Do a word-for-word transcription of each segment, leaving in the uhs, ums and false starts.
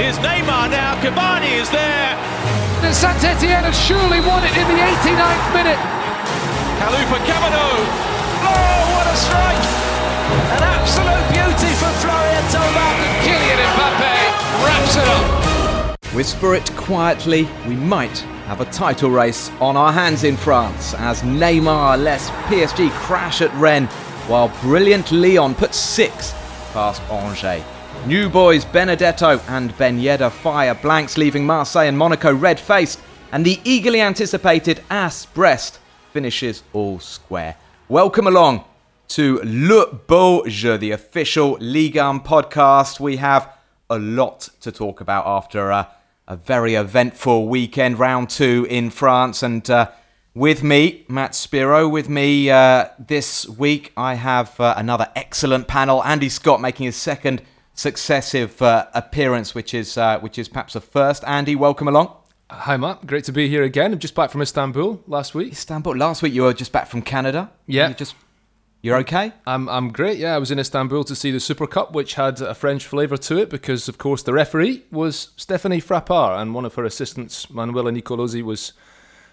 Here's Neymar now, Cavani is there. And Saint-Étienne has surely won it in the eighty-ninth minute. Kalufa Kamano. Oh, what a strike! An absolute beauty for Florian Thauvin. Kylian Mbappé wraps it up. Whisper it quietly, we might have a title race on our hands in France as Neymar lets P S G crash at Rennes, while brilliant Lyon put six past Angers. New boys Benedetto and Ben Yedder fire blanks, leaving Marseille and Monaco red-faced, and the eagerly anticipated A S Brest finishes all square. Welcome along to Le Beau Jeu, the official Ligue one podcast. We have a lot to talk about after a, a very eventful weekend, round two in France. And uh, with me, Matt Spiro, with me uh, this week, I have uh, another excellent panel. Andy Scott making his second successive uh, appearance, which is uh, which is perhaps a first. Andy, welcome along. Hi Matt, great to be here again. I'm just back from Istanbul last week. Istanbul last week. You were just back from Canada. Yeah, you're just you're okay. I'm I'm great. Yeah, I was in Istanbul to see the Super Cup, which had a French flavour to it because, of course, the referee was Stéphanie Frappard, and one of her assistants, Manuela Nicolosi, was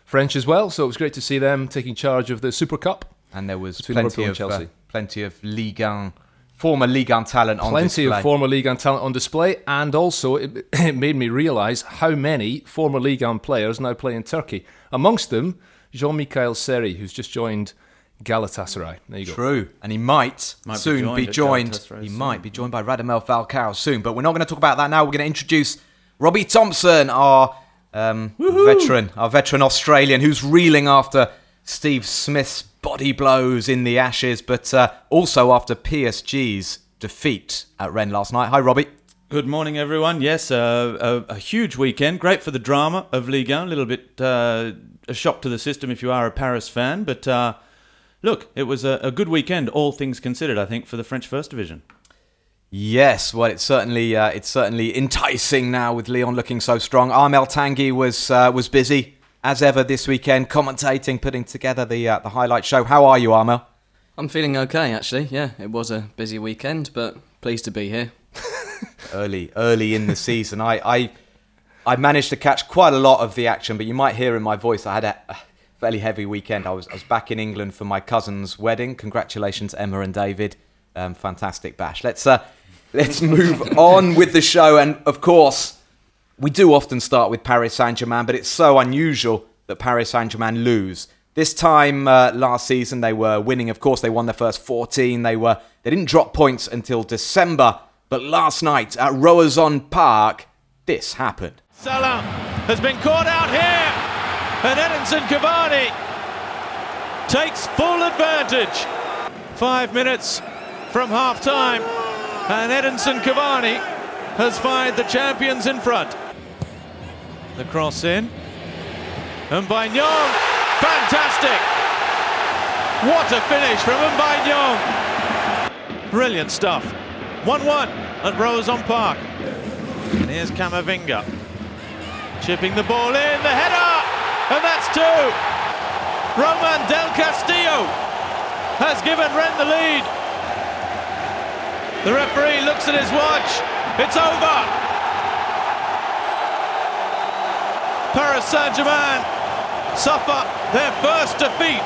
French as well. So it was great to see them taking charge of the Super Cup. And there was plenty of uh, plenty of Ligue one. Former Ligue one talent on Plenty display. Plenty of former Ligue one talent on display, and also it, it made me realise how many former Ligue one players now play in Turkey. Amongst them, Jean-Michael Seri, who's just joined Galatasaray. There you go. True, and he might, might soon be joined. Be joined he soon. might be joined by Radamel Falcao soon, but we're not going to talk about that now. We're going to introduce Robbie Thompson, our um, veteran, our veteran Australian, who's reeling after Steve Smith's body blows in the Ashes, but uh, also after P S G's defeat at Rennes last night. Hi, Robbie. Good morning, everyone. Yes, uh, a, a huge weekend. Great for the drama of Ligue one. A little bit uh, a shock to the system if you are a Paris fan. But uh, look, it was a, a good weekend, all things considered, I think, for the French First Division. Yes, well, it's certainly uh, it's certainly enticing now with Lyon looking so strong. Armel Tanguy was uh, was busy, as ever, this weekend, commentating, putting together the uh, the highlight show. How are you, Armel? I'm feeling okay, actually. Yeah, it was a busy weekend, but pleased to be here. early, early in the season. I, I I managed to catch quite a lot of the action, but you might hear in my voice I had a, a fairly heavy weekend. I was I was back in England for my cousin's wedding. Congratulations, Emma and David. Um, fantastic bash. Let's uh, let's move on with the show, and of course, we do often start with Paris Saint-Germain, but it's so unusual that Paris Saint-Germain lose. This time uh, last season, they were winning. Of course, they won their first fourteen. They were they didn't drop points until December. But last night at Roazhon Park, this happened. Salah has been caught out here, and Edinson Cavani takes full advantage. Five minutes from half-time, and Edinson Cavani has fired the champions in front. The cross in, and M'Baye Niang, fantastic! What a finish from M'Baye Niang! Brilliant stuff. one one at Roazhon Park. And here's Camavinga, chipping the ball in, the header, and that's two! Roman Del Castillo has given Rennes the lead. The referee looks at his watch, it's over! Paris Saint-Germain suffer their first defeat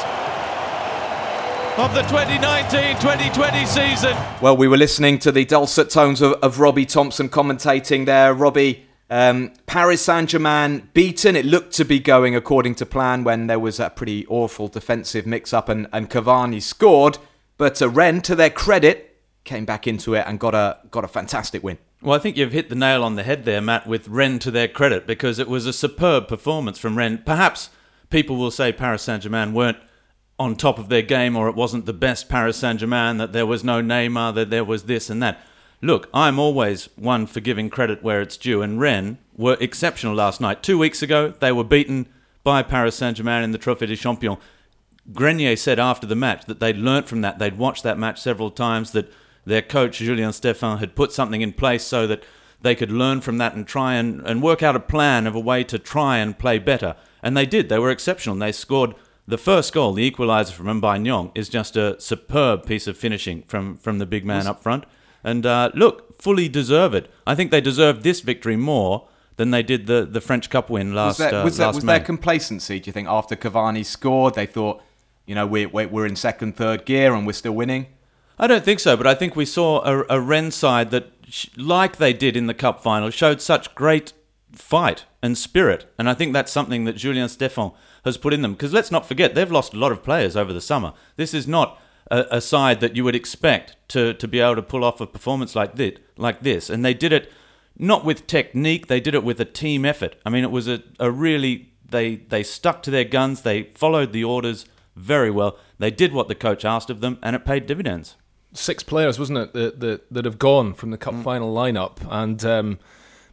of the twenty nineteen twenty twenty season. Well, we were listening to the dulcet tones of, of Robbie Thompson commentating there. Robbie, um, Paris Saint-Germain beaten. It looked to be going according to plan when there was a pretty awful defensive mix-up and, and Cavani scored. But uh, Rennes, to their credit, came back into it and got a got a fantastic win. Well, I think you've hit the nail on the head there, Matt, with Rennes to their credit, because it was a superb performance from Rennes. Perhaps people will say Paris Saint-Germain weren't on top of their game, or it wasn't the best Paris Saint-Germain, that there was no Neymar, that there was this and that. Look, I'm always one for giving credit where it's due, and Rennes were exceptional last night. Two weeks ago, they were beaten by Paris Saint-Germain in the Trophée des Champions. Grenier said after the match that they'd learnt from that, they'd watched that match several times, that their coach, Julien Stéphan, had put something in place so that they could learn from that and try and, and work out a plan of a way to try and play better. And they did. They were exceptional. They scored the first goal. The equaliser from M'Baye Niang is just a superb piece of finishing from, from the big man up front. and uh, look, fully deserve it. I think they deserved this victory more than they did the, the French Cup win last May. Was, there, was, uh, there, last was May. There complacency, do you think, after Cavani scored? They thought, you know, we, we, we're in second, third gear and we're still winning? I don't think so, but I think we saw a, a Rennes side that, like they did in the Cup final, showed such great fight and spirit. And I think that's something that Julien Stéphan has put in them. Because let's not forget, they've lost a lot of players over the summer. This is not a, a side that you would expect to, to be able to pull off a performance like this, like this. And they did it not with technique, they did it with a team effort. I mean, it was a, a really... They, they stuck to their guns, they followed the orders very well. They did what the coach asked of them, and it paid dividends. Six players, wasn't it, that that, that have gone from the Cup mm. final lineup, and um,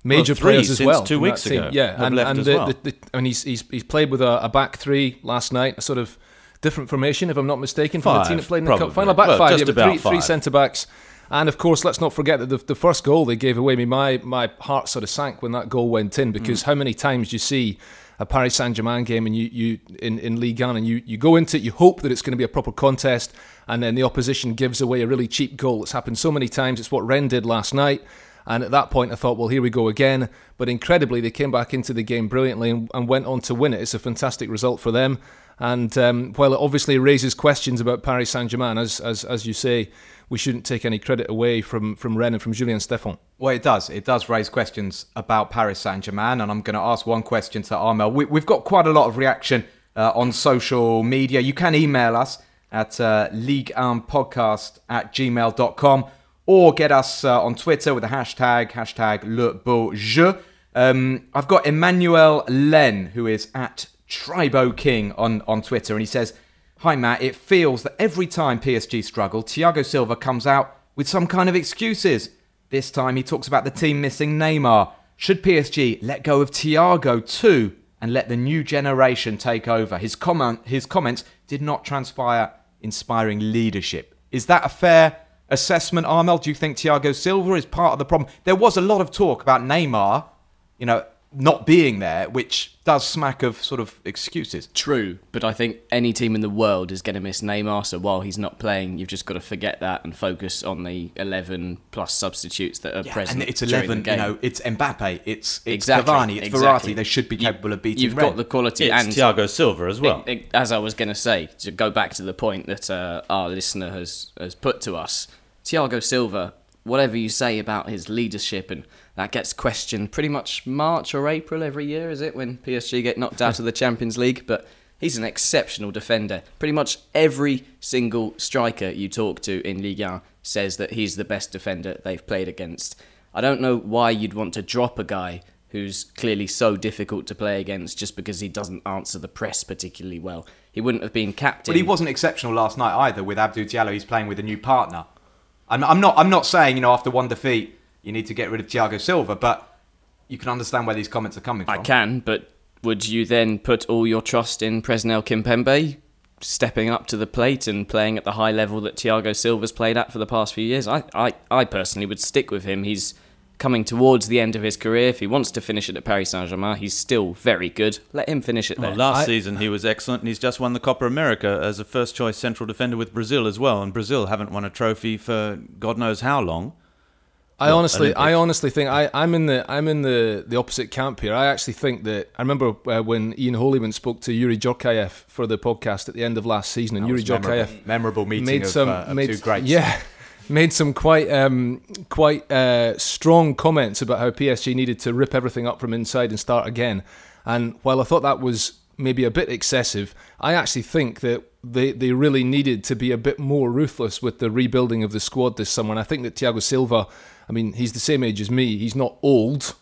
major well, players as well. Two weeks ago, yeah, and, and the, well. the, the, I mean, he's he's he's played with a, a back three last night, a sort of different formation, if I'm not mistaken, from five, the team that played in probably. the Cup final. Back well, five, yeah, but three, five. three centre backs, and of course, let's not forget that the, the first goal they gave away. I mean, my my heart sort of sank when that goal went in, because mm. how many times do you see a Paris Saint-Germain game and you, you in, in Ligue one, and you, you go into it, you hope that it's going to be a proper contest, and then the opposition gives away a really cheap goal. It's happened so many times. It's what Rennes did last night. And at that point I thought, well, here we go again. But incredibly, they came back into the game brilliantly and, and went on to win it. It's a fantastic result for them. And um, while it obviously raises questions about Paris Saint-Germain, as as as you say, we shouldn't take any credit away from, from Rennes and from Julien Stéphan. Well, it does. It does raise questions about Paris Saint-Germain. And I'm going to ask one question to Armel. We, we've got quite a lot of reaction uh, on social media. You can email us at uh, ligue one podcast at gmail dot com, or get us uh, on Twitter with the hashtag, hashtag Le Beau Jeu. Um, I've got Emmanuel Len, who is at Tribo King on, on Twitter, and he says, "Hi Matt, it feels that every time P S G struggle, Thiago Silva comes out with some kind of excuses. This time he talks about the team missing Neymar. Should P S G let go of Thiago too and let the new generation take over? His comment, his comments did not transpire inspiring leadership." Is that a fair assessment, Armel? Do you think Thiago Silva is part of the problem? There was a lot of talk about Neymar, you know, not being there, which does smack of sort of excuses. True, but I think any team in the world is going to miss Neymar, so while he's not playing, you've just got to forget that and focus on the eleven plus substitutes that are yeah, present. And it's eleven, you know, it's Mbappe, it's, it's exactly, Cavani, it's exactly. Verratti, they should be capable you, of beating You've Ren. got the quality. It's and Thiago Silva as well. It, it, as I was going to say, to go back to the point that uh, our listener has, has put to us, Thiago Silva, whatever you say about his leadership, and that gets questioned pretty much March or April every year, is it, when P S G get knocked out of the Champions League? But he's an exceptional defender. Pretty much every single striker you talk to in Ligue one says that he's the best defender they've played against. I don't know why you'd want to drop a guy who's clearly so difficult to play against just because he doesn't answer the press particularly well. He wouldn't have been captain. But he wasn't exceptional last night either with Abdou Diallo. He's playing with a new partner. I'm, I'm not. I'm not saying, you know, after one defeat you need to get rid of Thiago Silva, but you can understand where these comments are coming from. I can, but would you then put all your trust in Presnel Kimpembe stepping up to the plate and playing at the high level that Thiago Silva's played at for the past few years? I, I, I personally would stick with him. He's coming towards the end of his career. If he wants to finish it at Paris Saint-Germain, he's still very good. Let him finish it there. Well, last I, season he was excellent, and he's just won the Copa America as a first-choice central defender with Brazil as well, and Brazil haven't won a trophy for God knows how long. I honestly, I honestly think I, I'm in the I'm in the, the opposite camp here. I actually think that I remember uh, when Ian Holyman spoke to Yuri Jorkaev for the podcast at the end of last season, and that Yuri Jorkaev memorable meeting made of, some, uh, of made, two greats. Yeah. Made some quite um, quite uh, strong comments about how P S G needed to rip everything up from inside and start again. And while I thought that was maybe a bit excessive, I actually think that they, they really needed to be a bit more ruthless with the rebuilding of the squad this summer. And I think that Thiago Silva, I mean, he's the same age as me. He's not old,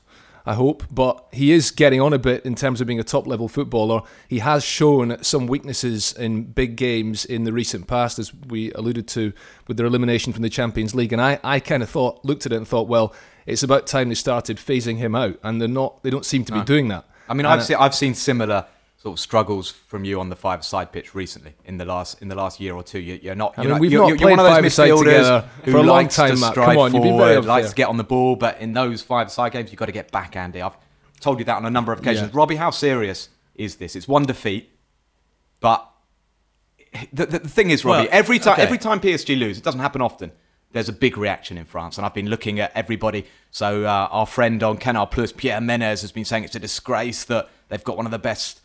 I hope, but he is getting on a bit in terms of being a top-level footballer. He has shown some weaknesses in big games in the recent past, as we alluded to with their elimination from the Champions League. And I, I kind of thought, looked at it and thought, well, it's about time they started phasing him out, and they're not. They don't seem to no. be doing that. I mean, and I've I, seen I've seen similar sort of struggles from you on the five-a-side pitch recently in the last in the last year or two. You, you're not. You're I mean, not we've you're, not you're played one of those midfielders together for a long time. Matt, come on, you've been very likes to get on the ball, but in those five-a-side games, you've got to get back, Andy. I've told you that on a number of occasions. Yeah. Robbie, how serious is this? It's one defeat, but the the, the thing is, Robbie, well, every time okay. every time P S G lose, it doesn't happen often. there's a big reaction in France, and I've been looking at everybody. So uh, our friend on Canal Plus, Pierre Menez, has been saying it's a disgrace that they've got one of the best,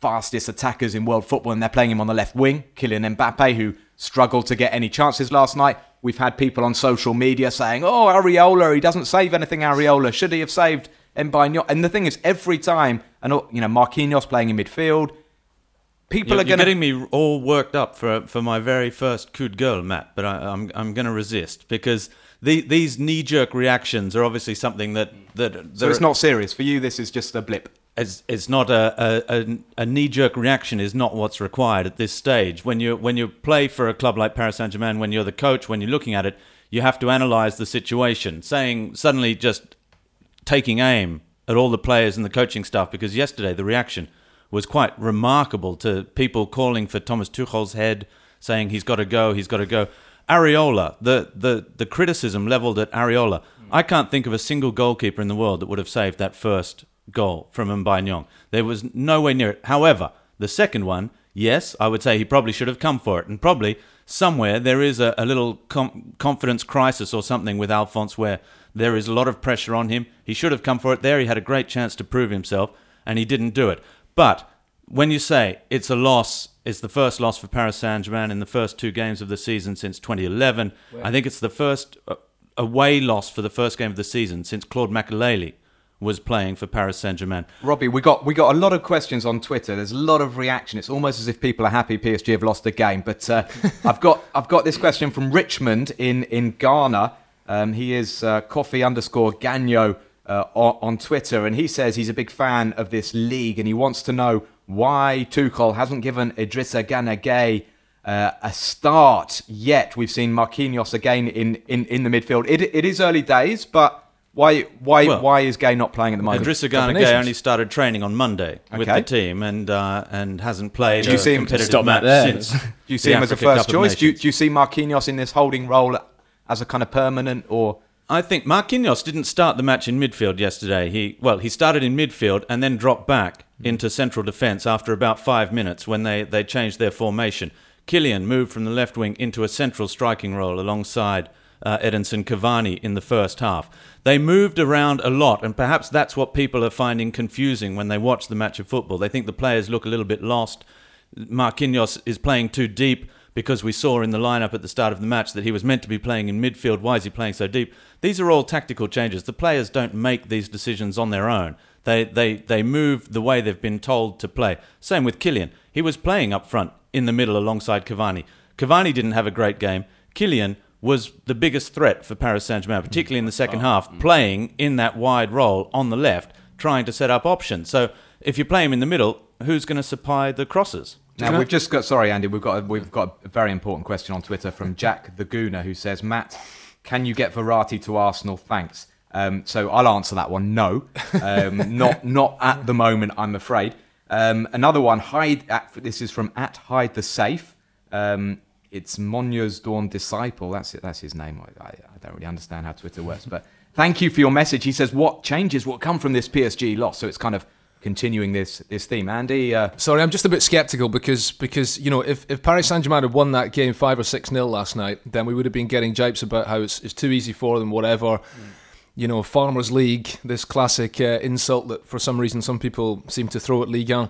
fastest attackers in world football, and they're playing him on the left wing, Kylian Mbappé, who struggled to get any chances last night. We've had people on social media saying, oh, Areola, he doesn't save anything, Areola. Should he have saved M'Baye Niang? And the thing is, every time, and you know, Marquinhos playing in midfield, people you're, are going to... You're getting me all worked up for for my very first coup de gueule, Matt, but I, I'm I'm going to resist, because the, these knee-jerk reactions are obviously something that... that so it's not serious. For you, this is just a blip. It's, it's not a, a, a knee-jerk reaction is not what's required at this stage. When you when you play for a club like Paris Saint-Germain, when you're the coach, when you're looking at it, you have to analyse the situation. Saying suddenly just taking aim at all the players and the coaching staff, because yesterday the reaction was quite remarkable to people calling for Thomas Tuchel's head, saying he's got to go, he's got to go. Areola, the, the, the criticism levelled at Areola. Mm. I can't think of a single goalkeeper in the world that would have saved that first goal from M'Baye Niang. There was nowhere near it. However, the second one, yes, I would say he probably should have come for it, and probably somewhere there is a, a little com- confidence crisis or something with Alphonse, where there is a lot of pressure on him. He should have come for it there. He had a great chance to prove himself, and he didn't do it. But when you say it's a loss, it's the first loss for Paris Saint-Germain in the first two games of the season since twenty eleven. Wow. I think it's the first away loss for the first game of the season since Claude Makélélé was playing for Paris Saint-Germain. Robbie, we got we got a lot of questions on Twitter. There's a lot of reaction. It's almost as if people are happy P S G have lost the game. But uh, I've got I've got this question from Richmond in in Ghana. Um, he is uh, Kofi underscore Gagno uh, on Twitter, and he says he's a big fan of this league and he wants to know why Tuchel hasn't given Idrissa Gana Gueye uh, a start yet. We've seen Marquinhos again in in, in the midfield. It it is early days, but. Why why well, why is Gueye not playing at the moment? Idrissa Gana Gueye only started training on Monday okay. with the team and uh, and hasn't played do you a see him competitive match there. Since. Do you see him Africa as a first Cup choice? Do you, do you see Marquinhos in this holding role as a kind of permanent or? I think Marquinhos didn't start the match in midfield yesterday. He well he started in midfield and then dropped back into central defence after about five minutes when they, they changed their formation. Kylian moved from the left wing into a central striking role alongside Uh, Edinson Cavani in the first half. They moved around a lot, and perhaps that's what people are finding confusing when they watch the match of football. They think the players look a little bit lost. Marquinhos is playing too deep because we saw in the lineup at the start of the match that he was meant to be playing in midfield. Why is he playing so deep? These are all tactical changes. The players don't make these decisions on their own. They they they move the way they've been told to play. Same with Kylian. He was playing up front in the middle alongside Cavani. Cavani didn't have a great game. Kylian was the biggest threat for Paris Saint-Germain, particularly in the second half, playing in that wide role on the left, trying to set up options. So if you play him in the middle, who's going to supply the crosses? Now we've just got, sorry Andy, we've got a, we've got a very important question on Twitter from Jack the Gooner, who says, Matt, can you get Verratti to Arsenal? Thanks. Um, so I'll answer that one. No, um, not not at the moment, I'm afraid. Um, another one, hide. At, this is from at Hide the Safe. Um, It's Monyo's Dawn Disciple. That's it. That's his name. I, I don't really understand how Twitter works, but thank you for your message. He says, what changes will come from this P S G loss? So it's kind of continuing this this theme. Andy? Uh... Sorry, I'm just a bit sceptical because, because you know, if, if Paris Saint-Germain had won that game five or six nil last night, then we would have been getting jipes about how it's, it's too easy for them, whatever. Mm. You know, Farmers League, this classic uh, insult that for some reason some people seem to throw at Ligue one.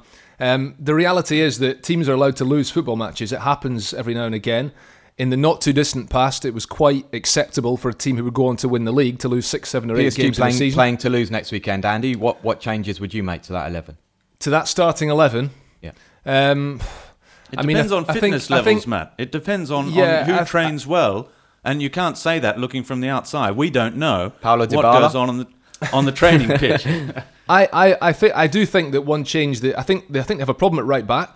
Um, the reality is that teams are allowed to lose football matches. It happens every now and again. In the not-too-distant past, it was quite acceptable for a team who would go on to win the league to lose six, seven or eight P S G games playing, in the season. Playing Toulouse next weekend, Andy. What what changes would you make to that eleven? To that starting eleven? Yeah. Um, it I depends mean, on I, fitness I think, levels, think, Matt. It depends on, yeah, on who I, trains I, well. And you can't say that looking from the outside. We don't know Paulo what Dybala. goes on on the, on the training pitch. I, I, I think I do think that one change that I think they, I think they have a problem at right back.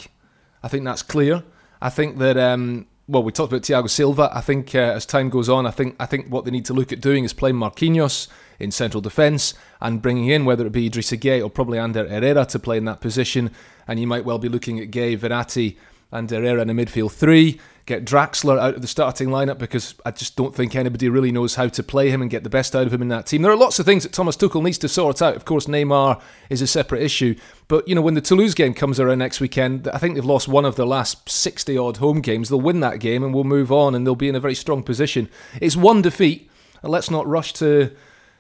I think that's clear. I think that um, well, we talked about Thiago Silva. I think uh, as time goes on, I think I think what they need to look at doing is playing Marquinhos in central defence and bringing in whether it be Idrissa Gueye or probably Ander Herrera to play in that position. And you might well be looking at Gueye, Verratti, and Herrera in a midfield three. get Draxler out of the starting lineup because I just don't think anybody really knows how to play him and get the best out of him in that team. There are lots of things that Thomas Tuchel needs to sort out. Of course, Neymar is a separate issue. But, you know, when the Toulouse game comes around next weekend, I think they've lost one of their last sixty-odd home games. They'll win that game and we'll move on and they'll be in a very strong position. It's one defeat, and let's not rush to...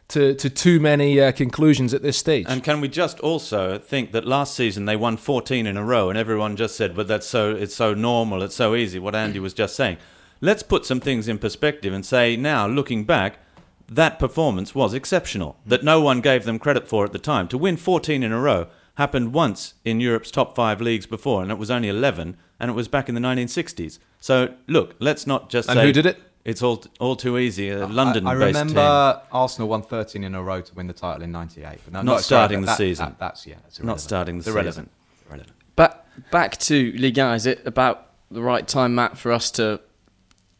To, to too many uh, conclusions at this stage. And can we just also think that last season they won fourteen in a row and everyone just said, but that's so it's so normal, it's so easy, what Andy was just saying. Let's put some things in perspective and say now, looking back, that performance was exceptional, that no one gave them credit for at the time. To win fourteen in a row happened once in Europe's top five leagues before, and it was only eleven, and it was back in the nineteen sixties. So, look, let's not just and say... And who did it? It's all all too easy, a London-based team. I remember team. Arsenal won thirteen in a row to win the title in ninety-eight. But no, not, not starting that, the that, season. That, that's, yeah, that's not starting the irrelevant. season. Irrelevant. Back, back to Ligue one, is it about the right time, Matt, for us to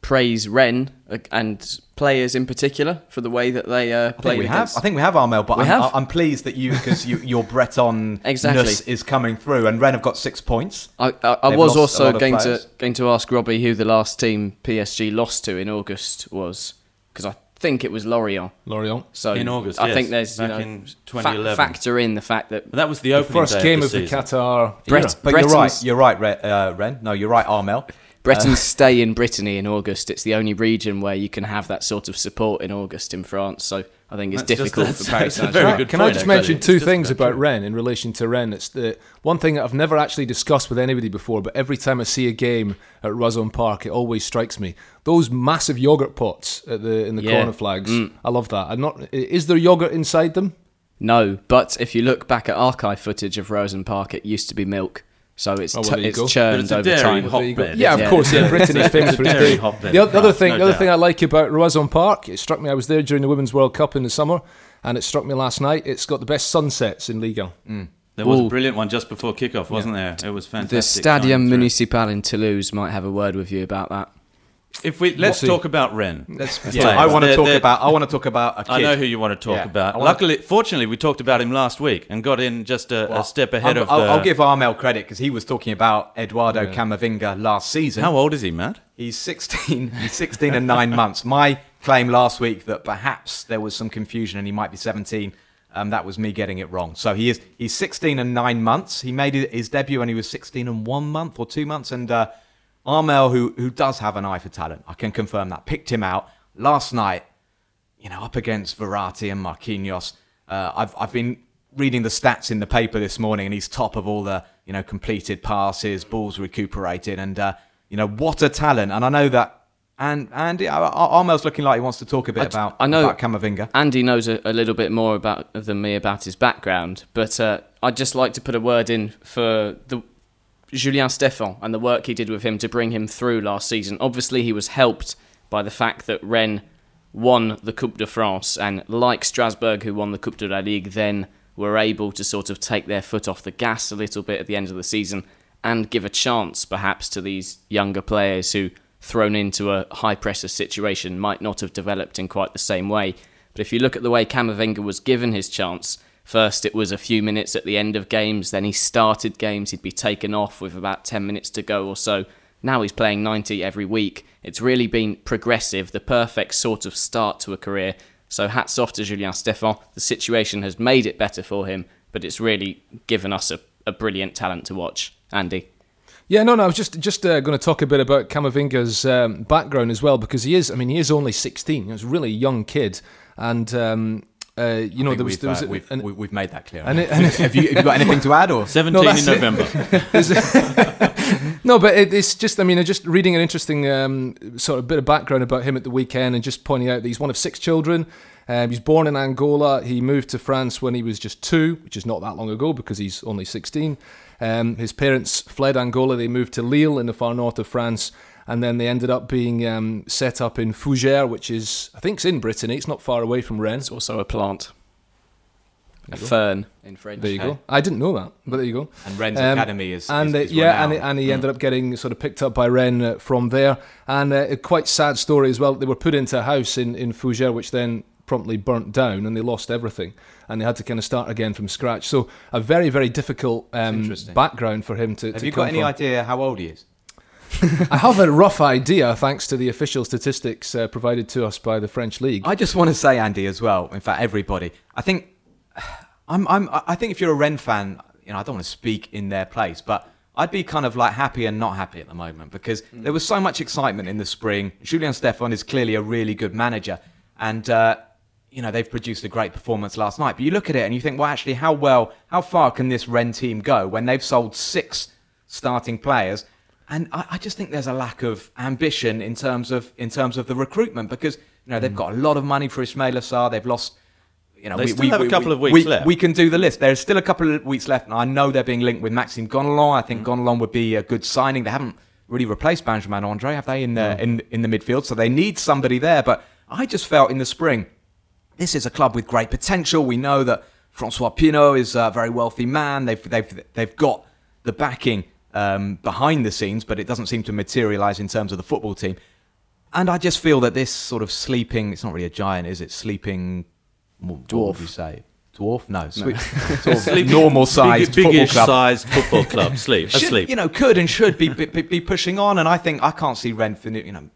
praise Rennes and players in particular for the way that they uh, played we against? Have. I think we have, Armel, but I'm, have. I'm pleased that you, because you, your Breton-ness exactly. is coming through, and Rennes have got six points. I, I, I was also going to going to ask Robbie who the last team P S G lost to in August was, because I think it was Lorient. Lorient. So in August, I yes. think there's, you know, in fa- factor in the fact that... But that was the opening the first day game of the, of the Qatar... Bret- but you're right, you're right, uh, Rennes. No, you're right, Armel. Bretons uh, stay in Brittany in August. It's the only region where you can have that sort of support in August in France. So I think it's difficult just, for Paris Saint-Germain. Can I just actually. mention two things about Rennes in relation to Rennes? It's the one thing that I've never actually discussed with anybody before, but every time I see a game at Roazhon Park, it always strikes me. Those massive yoghurt pots at the in the yeah. corner flags. Mm. I love that. I'm not. Is there yoghurt inside them? No, but if you look back at archive footage of Roazhon Park, it used to be milk. So it's, oh, well, t- it's churned it's over time. Hotbed, yeah, of yeah. course. Yeah, Britain is famous for its dairy. Hotbed the other thing, no the other doubt. thing I like about Roazhon Park, it struck me. I was there during the Women's World Cup in the summer, and it struck me last night. It's got the best sunsets in Ligue one. Mm. There was Ooh. a brilliant one just before kickoff, wasn't yeah. there? It was fantastic. The Stadium Municipal in Toulouse might have a word with you about that. If we let's we'll talk about Rennes. Let's yeah, I want to talk they're, about. I want to talk about. A kid. I know who you want to talk yeah, about. Luckily, to... fortunately, we talked about him last week and got in just a, well, a step ahead I'm, of. I'll, the... I'll give Armel credit because he was talking about Eduardo yeah. Camavinga last season. How old is he, Matt? He's sixteen. He's sixteen and nine months. My claim last week that perhaps there was some confusion and he might be seventeen. Um, that was me getting it wrong. So he is. He's sixteen and nine months. He made his debut when he was sixteen and one month or two months and. Uh, Armel, who who does have an eye for talent, I can confirm that, picked him out last night, you know, up against Verratti and Marquinhos. Uh, I've I've been reading the stats in the paper this morning, and he's top of all the, you know, completed passes, balls recuperated, and, uh, you know, what a talent. And I know that and Andy, Armel's looking like he wants to talk a bit I, about, I know about Camavinga. Andy knows a, a little bit more about than me about his background, but uh, I'd just like to put a word in for the... Julien Stéphan and the work he did with him to bring him through last season. Obviously, he was helped by the fact that Rennes won the Coupe de France and, like Strasbourg, who won the Coupe de la Ligue, then were able to sort of take their foot off the gas a little bit at the end of the season and give a chance, perhaps, to these younger players who, thrown into a high-pressure situation, might not have developed in quite the same way. But if you look at the way Camavinga was given his chance... First, it was a few minutes at the end of games. Then he started games. He'd be taken off with about ten minutes to go or so. Now he's playing ninety every week. It's really been progressive, the perfect sort of start to a career. So hats off to Julien Stéphan. The situation has made it better for him, but it's really given us a, a brilliant talent to watch. Andy? Yeah, no, no, I was just just uh, going to talk a bit about Camavinga's um, background as well, because he is, I mean, he is only sixteen. He's a really young kid, and... Um, Uh, you I know, there was, we've, there was uh, we've, an, we've made that clear. And it, and have, you, have you got anything to add? Or seventeen no, in November. No, but it, it's just, I mean, just reading an interesting um, sort of bit of background about him at the weekend and just pointing out that he's one of six children. Um, he was born in Angola. He moved to France when he was just two, which is not that long ago because he's only sixteen. Um, his parents fled Angola. They moved to Lille in the far north of France. And then they ended up being um, set up in Fougères, which is, I think it's in Brittany. It's not far away from Rennes. It's also a plant. A go. fern in French. There you hey. go. I didn't know that, but there you go. And Rennes um, Academy is, and is, they, is Yeah, and, it, and he mm. ended up getting sort of picked up by Rennes uh, from there. And uh, a quite sad story as well. They were put into a house in, in Fougères, which then promptly burnt down, and they lost everything. And they had to kind of start again from scratch. So a very, very difficult um, background for him to Have to you come got any from. idea how old he is? I have a rough idea, thanks to the official statistics uh, provided to us by the French League. I just want to say, Andy, as well, in fact, everybody, I think I'm, I'm, I think if you're a Rennes fan, you know, I don't want to speak in their place, but I'd be kind of like happy and not happy at the moment because there was so much excitement in the spring. Julien Stéphan is clearly a really good manager, and uh, you know, they've produced a great performance last night. But you look at it and you think, well, actually, how well, how far can this Rennes team go when they've sold six starting players? And I, I just think there's a lack of ambition in terms of in terms of the recruitment because you know they've mm. got a lot of money for Ismail Assar. They've lost. You know, they we, still we, have we, a couple of weeks we, left. We can do the list. There's still a couple of weeks left, and I know they're being linked with Maxime Gonalon. I think mm. Gonalon would be a good signing. They haven't really replaced Benjamin Andre, have they, in the, mm. in, in the midfield? So they need somebody there. But I just felt in the spring, this is a club with great potential. We know that Francois Pinault is a very wealthy man. They've they've they've got the backing um, behind the scenes, but it doesn't seem to materialise in terms of the football team. And I just feel that this sort of sleeping, it's not really a giant, is it? Sleeping... What dwarf. Would you say? Dwarf? No. Sweet, no. Sort of sleep, normal sized big, biggish football club. sized football club. Sleep. Should, asleep. You know, could and should be, be be pushing on. And I think I can't see Rennes finish. You know,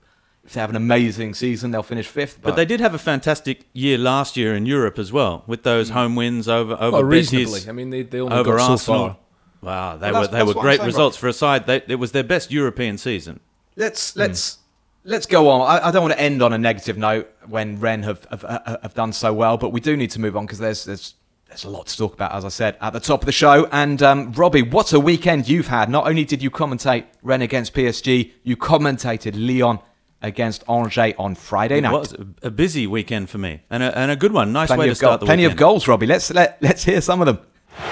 if they have an amazing season, they'll finish fifth. But, but they did have a fantastic year last year in Europe as well, with those home wins over over well, Betis, reasonably. I mean, they they only got so Arsenal. Far. Wow, they well, were they were great results right. for a side. They, it was their best European season. Let's let's. Mm. Let's go on. I, I don't want to end on a negative note when Rennes have, have, have done so well, but we do need to move on because there's, there's there's a lot to talk about, as I said, at the top of the show. And um, Robbie, what a weekend you've had. Not only did you commentate Rennes against P S G, you commentated Lyon against Angers on Friday night. It was a busy weekend for me and a, and a good one. Nice plenty way to start goal, the plenty weekend. Plenty of goals, Robbie. Let's, let, let's hear some of them.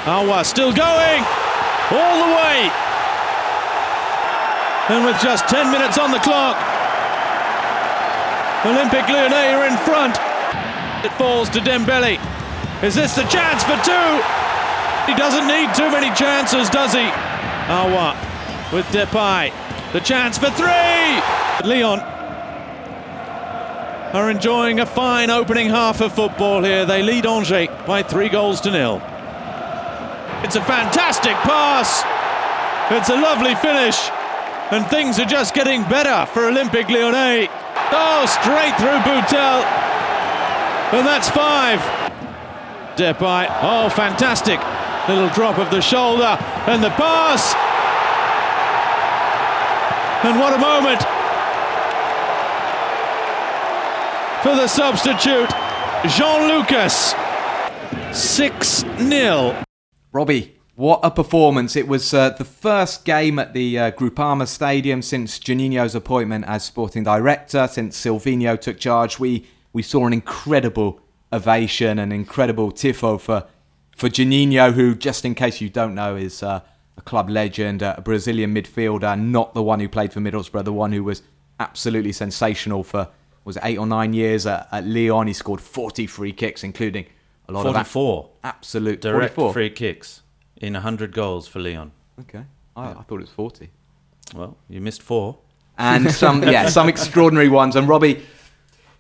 Awa still going all the way. And with just ten minutes on the clock, Olympique Lyonnais are in front. It falls to Dembele. Is this the chance for two? He doesn't need too many chances, does he? Awa with Depay. The chance for three! Lyon are enjoying a fine opening half of football here. They lead Angers by three goals to nil. It's a fantastic pass. It's a lovely finish. And things are just getting better for Olympique Lyonnais. Oh, straight through Boutel. And that's five. Depay. Oh, fantastic. Little drop of the shoulder. And the pass. And what a moment for the substitute, Jean Lucas. six nil. Robbie, what a performance. It was uh, the first game at the uh, Groupama Stadium since Juninho's appointment as sporting director, since Silvinho took charge. We we saw an incredible ovation, an incredible tifo for, for Juninho, who, just in case you don't know, is uh, a club legend, a Brazilian midfielder, not the one who played for Middlesbrough, the one who was absolutely sensational for, was it eight or nine years at, at Lyon. He scored forty free kicks, including a lot forty-four. Of... A- absolute direct forty-four. Free kicks. In one hundred goals for Lyon. Okay. I, I thought it was forty. Well, you missed four. And some yeah, some extraordinary ones. And Robbie,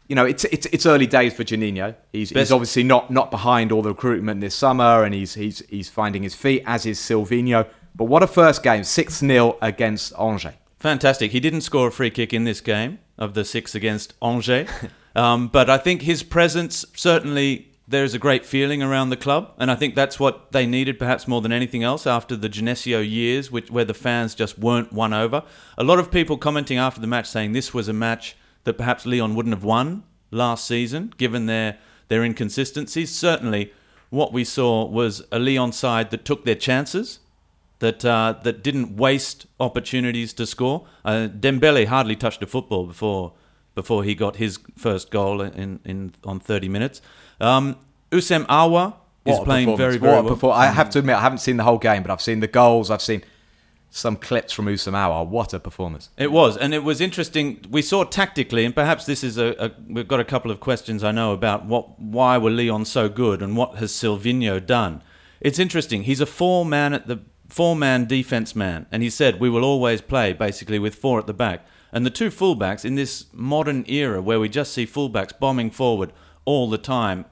you know, it's it's it's early days for Juninho. He's, he's obviously not not behind all the recruitment this summer, and he's he's he's finding his feet, as is Silvinho. But what a first game, six nil against Angers. Fantastic. He didn't score a free kick in this game of the six against Angers. um, but I think his presence certainly... There's a great feeling around the club, and I think that's what they needed perhaps more than anything else after the Genesio years, which, where the fans just weren't won over. A lot of people commenting after the match saying this was a match that perhaps Lyon wouldn't have won last season, given their, their inconsistencies. Certainly, what we saw was a Lyon side that took their chances, that uh, that didn't waste opportunities to score. Uh, Dembele hardly touched a football before... before he got his first goal in, in on thirty minutes. Um, Oussem Awa is playing very, very well. Perform- I have to admit, I haven't seen the whole game, but I've seen the goals, I've seen some clips from Oussem Awa. What a performance. It was, and it was interesting. We saw tactically, and perhaps this is a, a... We've got a couple of questions, I know, about what why were Lyon so good and what has Silvinho done. It's interesting. He's a four-man at the four-man defence man, and he said, we will always play, basically, with four at the back. And the two fullbacks in this modern era where we just see fullbacks bombing forward all the time,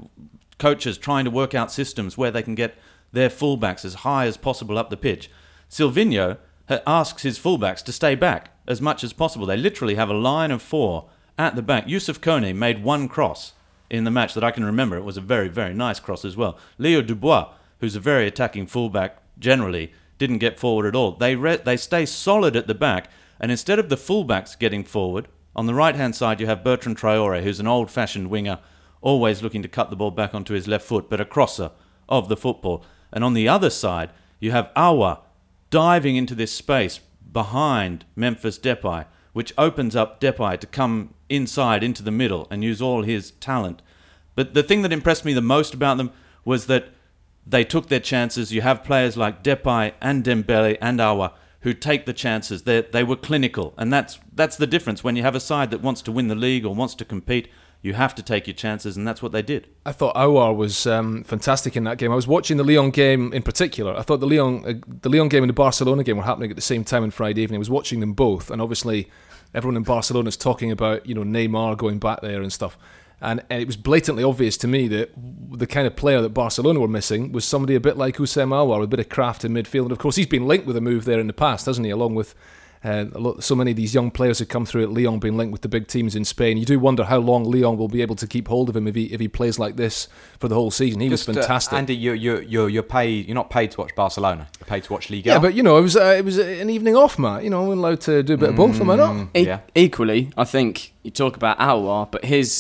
coaches trying to work out systems where they can get their fullbacks as high as possible up the pitch. Silvinho asks his fullbacks to stay back as much as possible. They literally have a line of four at the back. Youssef Koné made one cross in the match that I can remember. It was a very, very nice cross as well. Leo Dubois, who's a very attacking fullback generally, didn't get forward at all. They re- they stay solid at the back, and instead of the fullbacks getting forward, on the right-hand side you have Bertrand Traore, who's an old-fashioned winger, always looking to cut the ball back onto his left foot, but a crosser of the football. And on the other side, you have Aouar diving into this space behind Memphis Depay, which opens up Depay to come inside into the middle and use all his talent. But the thing that impressed me the most about them was that they took their chances. You have players like Depay and Dembele and Aouar who take the chances. They they were clinical, and that's that's the difference. When you have a side that wants to win the league or wants to compete, you have to take your chances, and that's what they did. I thought Aouar was um, fantastic in that game. I was watching the Lyon game in particular. I thought the Lyon uh, the Lyon game and the Barcelona game were happening at the same time on Friday evening. I was watching them both, and obviously everyone in Barcelona is talking about, you know, Neymar going back there and stuff. And, and it was blatantly obvious to me that the kind of player that Barcelona were missing was somebody a bit like Oussem Aouar, with a bit of craft in midfield. And of course, he's been linked with a move there in the past, hasn't he? Along with Uh, so many of these young players who come through at Lyon being linked with the big teams in Spain. You do wonder how long Lyon will be able to keep hold of him if he if he plays like this for the whole season. He Just, was fantastic. Uh, Andy, you you you you're paid. You're not paid to watch Barcelona. You're paid to watch Ligue one. Yeah, but you know, it was uh, it was an evening off, Matt. You know, I'm allowed to do a bit mm, of both, am I not? E- yeah. Equally, I think you talk about Aouar, but his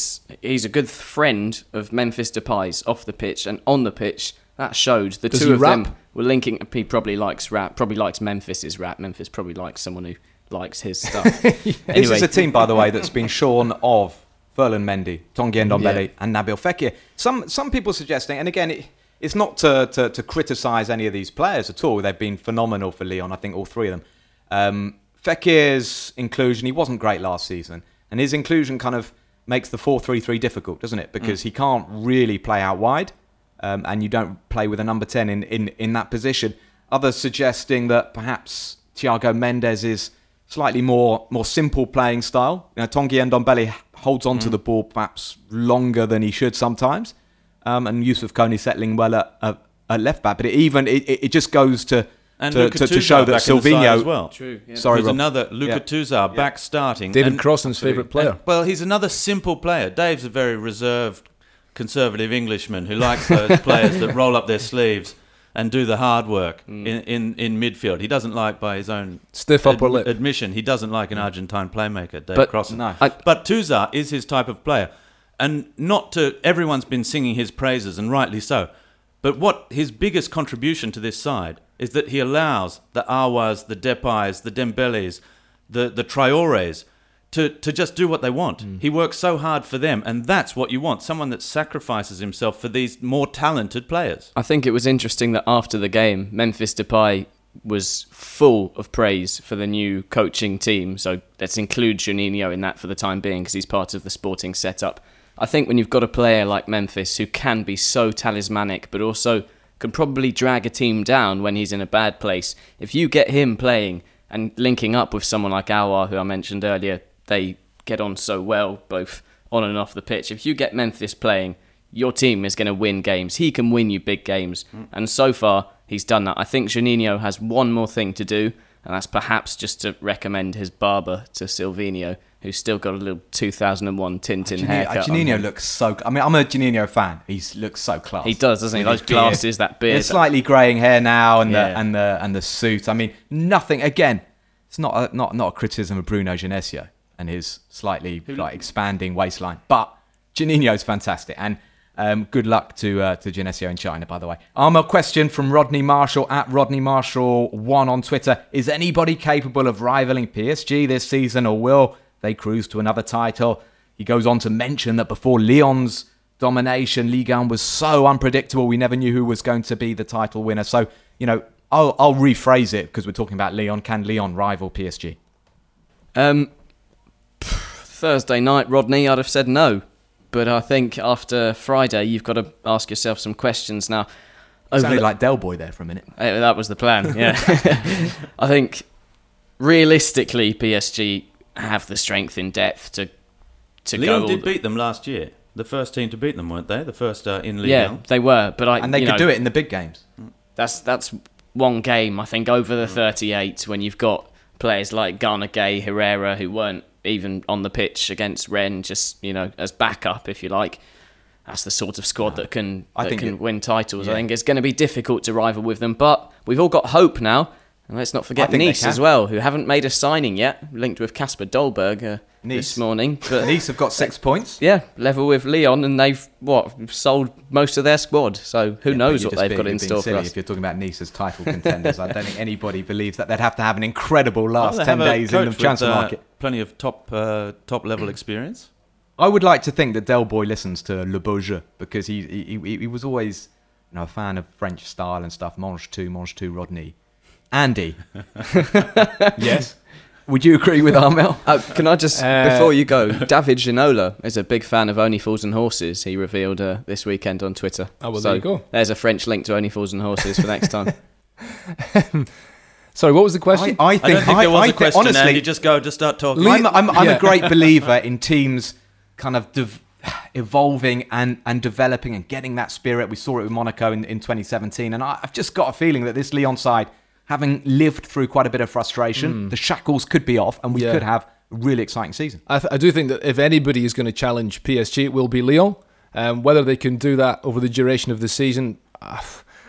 he's a good friend of Memphis Depay's off the pitch and on the pitch. That showed the Does two of rap? them were linking. He probably likes rap. Probably likes Memphis's rap. Memphis probably likes someone who likes his stuff. yeah. Anyway. This is a team, by the way, that's been shorn of Ferland Mendy, Tanguy Ndombele, yeah. and Nabil Fekir. Some some people suggesting, and again, it, it's not to to, to criticise any of these players at all. They've been phenomenal for Lyon. I think all three of them. Um, Fekir's inclusion, he wasn't great last season, and his inclusion kind of makes the four three three difficult, doesn't it? Because mm. he can't really play out wide. Um, and you don't play with a number ten in, in, in that position. Others suggesting that perhaps Thiago Mendes is slightly more more simple playing style. You know, Tanguy Ndombele holds on mm. to the ball perhaps longer than he should sometimes. Um, and Youssef Koné settling well at, at, at left back. But it even it, it just goes to and to, to, to show that Silvinho as well. True, yeah. Sorry, he's Rob. another Luka yeah. Touzar yeah. back starting. David Crossan's favourite player. And, well, he's another simple player. Dave's a very reserved, conservative Englishman who likes those players that roll up their sleeves and do the hard work mm. in, in, in midfield. He doesn't like, by his own stiff upper ad- lip admission, he doesn't like an Argentine playmaker, Dave Crossan. No. I, but Touzar is his type of player, and not to everyone's been singing his praises, and rightly so. But what his biggest contribution to this side is that he allows the Aouars, the Depays, the Dembeles, the the Traores. To, to just do what they want. Mm. He works so hard for them, and that's what you want, someone that sacrifices himself for these more talented players. I think it was interesting that after the game, Memphis Depay was full of praise for the new coaching team. So let's include Juninho in that for the time being because he's part of the Sporting setup. I think when you've got a player like Memphis who can be so talismanic but also can probably drag a team down when he's in a bad place, if you get him playing and linking up with someone like Aouar, who I mentioned earlier, they get on so well, both on and off the pitch. If you get Memphis playing, your team is going to win games. He can win you big games. Mm. And so far, he's done that. I think Juninho has one more thing to do, and that's perhaps just to recommend his barber to Silvinho, who's still got a little two thousand one Tintin Juninho, haircut. Juninho looks so... I mean, I'm a Juninho fan. He looks so class. He does, doesn't he? Those glasses, that beard. It's slightly greying hair now and, yeah. the, and, the, and the suit. I mean, nothing... Again, it's not a, not, not a criticism of Bruno Genesio and his slightly like expanding waistline. But Juninho's fantastic. And um, good luck to uh, to Genesio in China, by the way. Armel, question from Rodney Marshall, at Rodney Marshall one on Twitter. Is anybody capable of rivaling P S G this season, or will they cruise to another title? He goes on to mention that before Lyon's domination, Ligue one was so unpredictable, we never knew who was going to be the title winner. So, you know, I'll, I'll rephrase it because we're talking about Lyon. Can Lyon rival P S G? Um... Thursday night, Rodney, I'd have said no. But I think after Friday, you've got to ask yourself some questions now. Over sounded the... like Del Boy there for a minute. Hey, that was the plan, yeah. I think, realistically, P S G have the strength in depth to, to Lyon go... Lyon did the... beat them last year. The first team to beat them, weren't they? The first uh, in Ligue yeah, one. Yeah, they were. But I, and they could know, do it in the big games. That's, that's one game, I think, over the thirty-eight when you've got... players like Garner Gay, Herrera, who weren't even on the pitch against Rennes, just, you know, as backup, if you like. That's the sort of squad that can that I think can it, win titles. Yeah. I think it's going to be difficult to rival with them, but we've all got hope now. And let's not forget Nice as well, who haven't made a signing yet, linked with Kasper Dolberg uh, nice. this morning. But Nice have got six points. Yeah, level with Lyon, and they've what sold most of their squad. So who yeah, knows what they've being, got in store for us. If you're talking about Nice as title contenders, I don't think anybody believes that they'd have to have an incredible last well, ten days in the transfer uh, market. Plenty of top uh, top level experience. I would like to think that Del Boy listens to Le Beau Jeu, because he he, he, he was always, you know, a fan of French style and stuff. Mange tout, mange tout, Rodney. Andy. Yes. Would you agree with Armel? Uh, can I just, uh, before you go, David Ginola is a big fan of Only Fools and Horses, he revealed uh, this weekend on Twitter. Oh, well, so there you go. There's a French link to Only Fools and Horses for next time. Sorry, what was the question? I, I, think, I don't think there was I, a question, honestly, Andy. Just go, just start talking. I'm, I'm, I'm yeah. a great believer in teams kind of dev- evolving and, and developing and getting that spirit. We saw it with Monaco in, in twenty seventeen. And I, I've just got a feeling that this Lyon side, having lived through quite a bit of frustration, mm. the shackles could be off and we yeah. could have a really exciting season. I, th- I do think that if anybody is going to challenge P S G, it will be Lyon. Um, whether they can do that over the duration of the season, uh,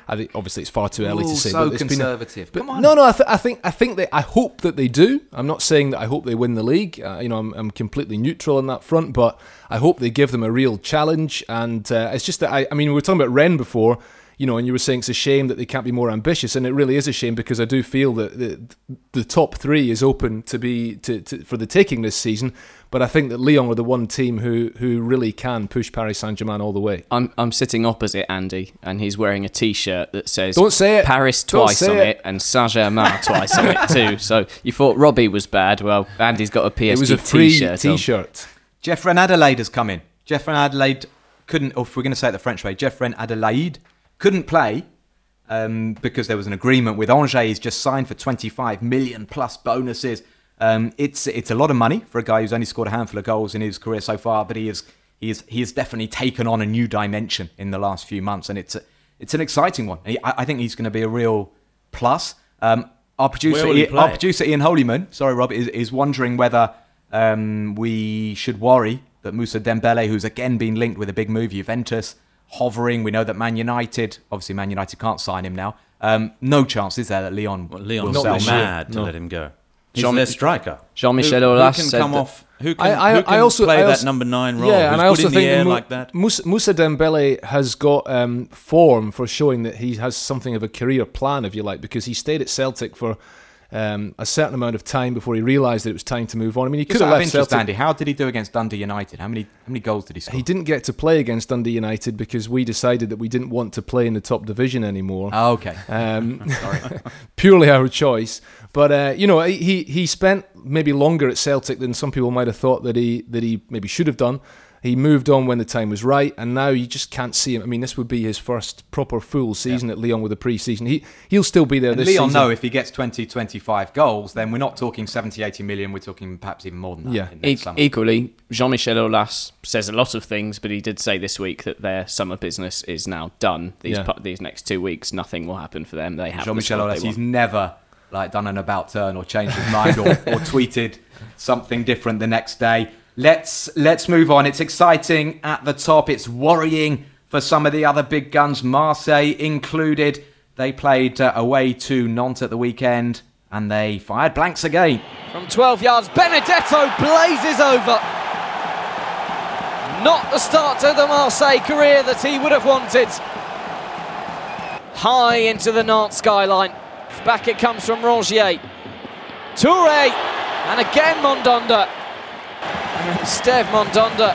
I think obviously it's far too early Ooh, to say. So but conservative. Been a, but Come on. No, no. I, th- I think. I think they. I hope that they do. I'm not saying that I hope they win the league. Uh, you know, I'm, I'm completely neutral on that front. But I hope they give them a real challenge. And uh, it's just that I. I mean, we were talking about Rennes before. You know, and you were saying it's a shame that they can't be more ambitious, and it really is a shame, because I do feel that the, the top three is open to be to, to for the taking this season. But I think that Lyon are the one team who, who really can push Paris Saint-Germain all the way. I'm I'm sitting opposite Andy, and he's wearing a T-shirt that says Don't say it. Paris twice on it, it and Saint-Germain twice on it too. So you thought Robbie was bad? Well, Andy's got a P S G T-shirt. It was a free T-shirt. t-shirt. Geoffrey Adelaide has come in. Geoffrey Adelaide couldn't. Or if we're going to say it the French way, Geoffrey Adelaide. Couldn't play um, because there was an agreement with Angers. He's just signed for twenty-five million plus bonuses. Um, it's it's a lot of money for a guy who's only scored a handful of goals in his career so far, but he is he is he has definitely taken on a new dimension in the last few months, and it's a, it's an exciting one. I, I think he's going to be a real plus. Um, our producer, I- our producer Ian Holyman, sorry Rob, is, is wondering whether um, we should worry that Moussa Dembele, who's again been linked with a big move, Juventus. Hovering, we know that Man United, obviously Man United can't sign him now. Um, no chance is there that Lyon well, Leon will not sell mad to no. let him go. He's Jean, their striker. Jean-Michel Aulas said come off, who can, I, I, who can I also, play I also, that number nine role? Yeah, and I also think Mo- like that? Moussa, Moussa Dembele has got um, form for showing that he has something of a career plan, if you like, because he stayed at Celtic for um, a certain amount of time before he realised that it was time to move on. I mean, he could have left Celtic. Andy, how did he do against Dundee United? How many how many goals did he score? He didn't get to play against Dundee United because we decided that we didn't want to play in the top division anymore. Oh, okay. Um, Sorry. Purely our choice. But, uh, you know, he he spent maybe longer at Celtic than some people might have thought that he that he maybe should have done. He moved on when the time was right, and now you just can't see him. I mean, this would be his first proper full season yep. at Lyon with a pre-season. He, he'll still be there and this Lyon season. Lyon know if he gets twenty, twenty-five goals, then we're not talking seventy, eighty million. We're talking perhaps even more than that. Yeah. In e- equally, Jean-Michel Aulas says a lot of things, but he did say this week that their summer business is now done. These yeah. pu- these next two weeks, nothing will happen for them. They have Jean-Michel Aulas, he's never like done an about turn or changed his mind or, or tweeted something different the next day. Let's let's move on. It's exciting at the top. It's worrying for some of the other big guns, Marseille included. They played uh, away to Nantes at the weekend, and they fired blanks again. From twelve yards, Benedetto blazes over. Not the start to the Marseille career that he would have wanted. High into the Nantes skyline. Back it comes from Rongier. Touré, and again Mondonda. Steve Mondonda,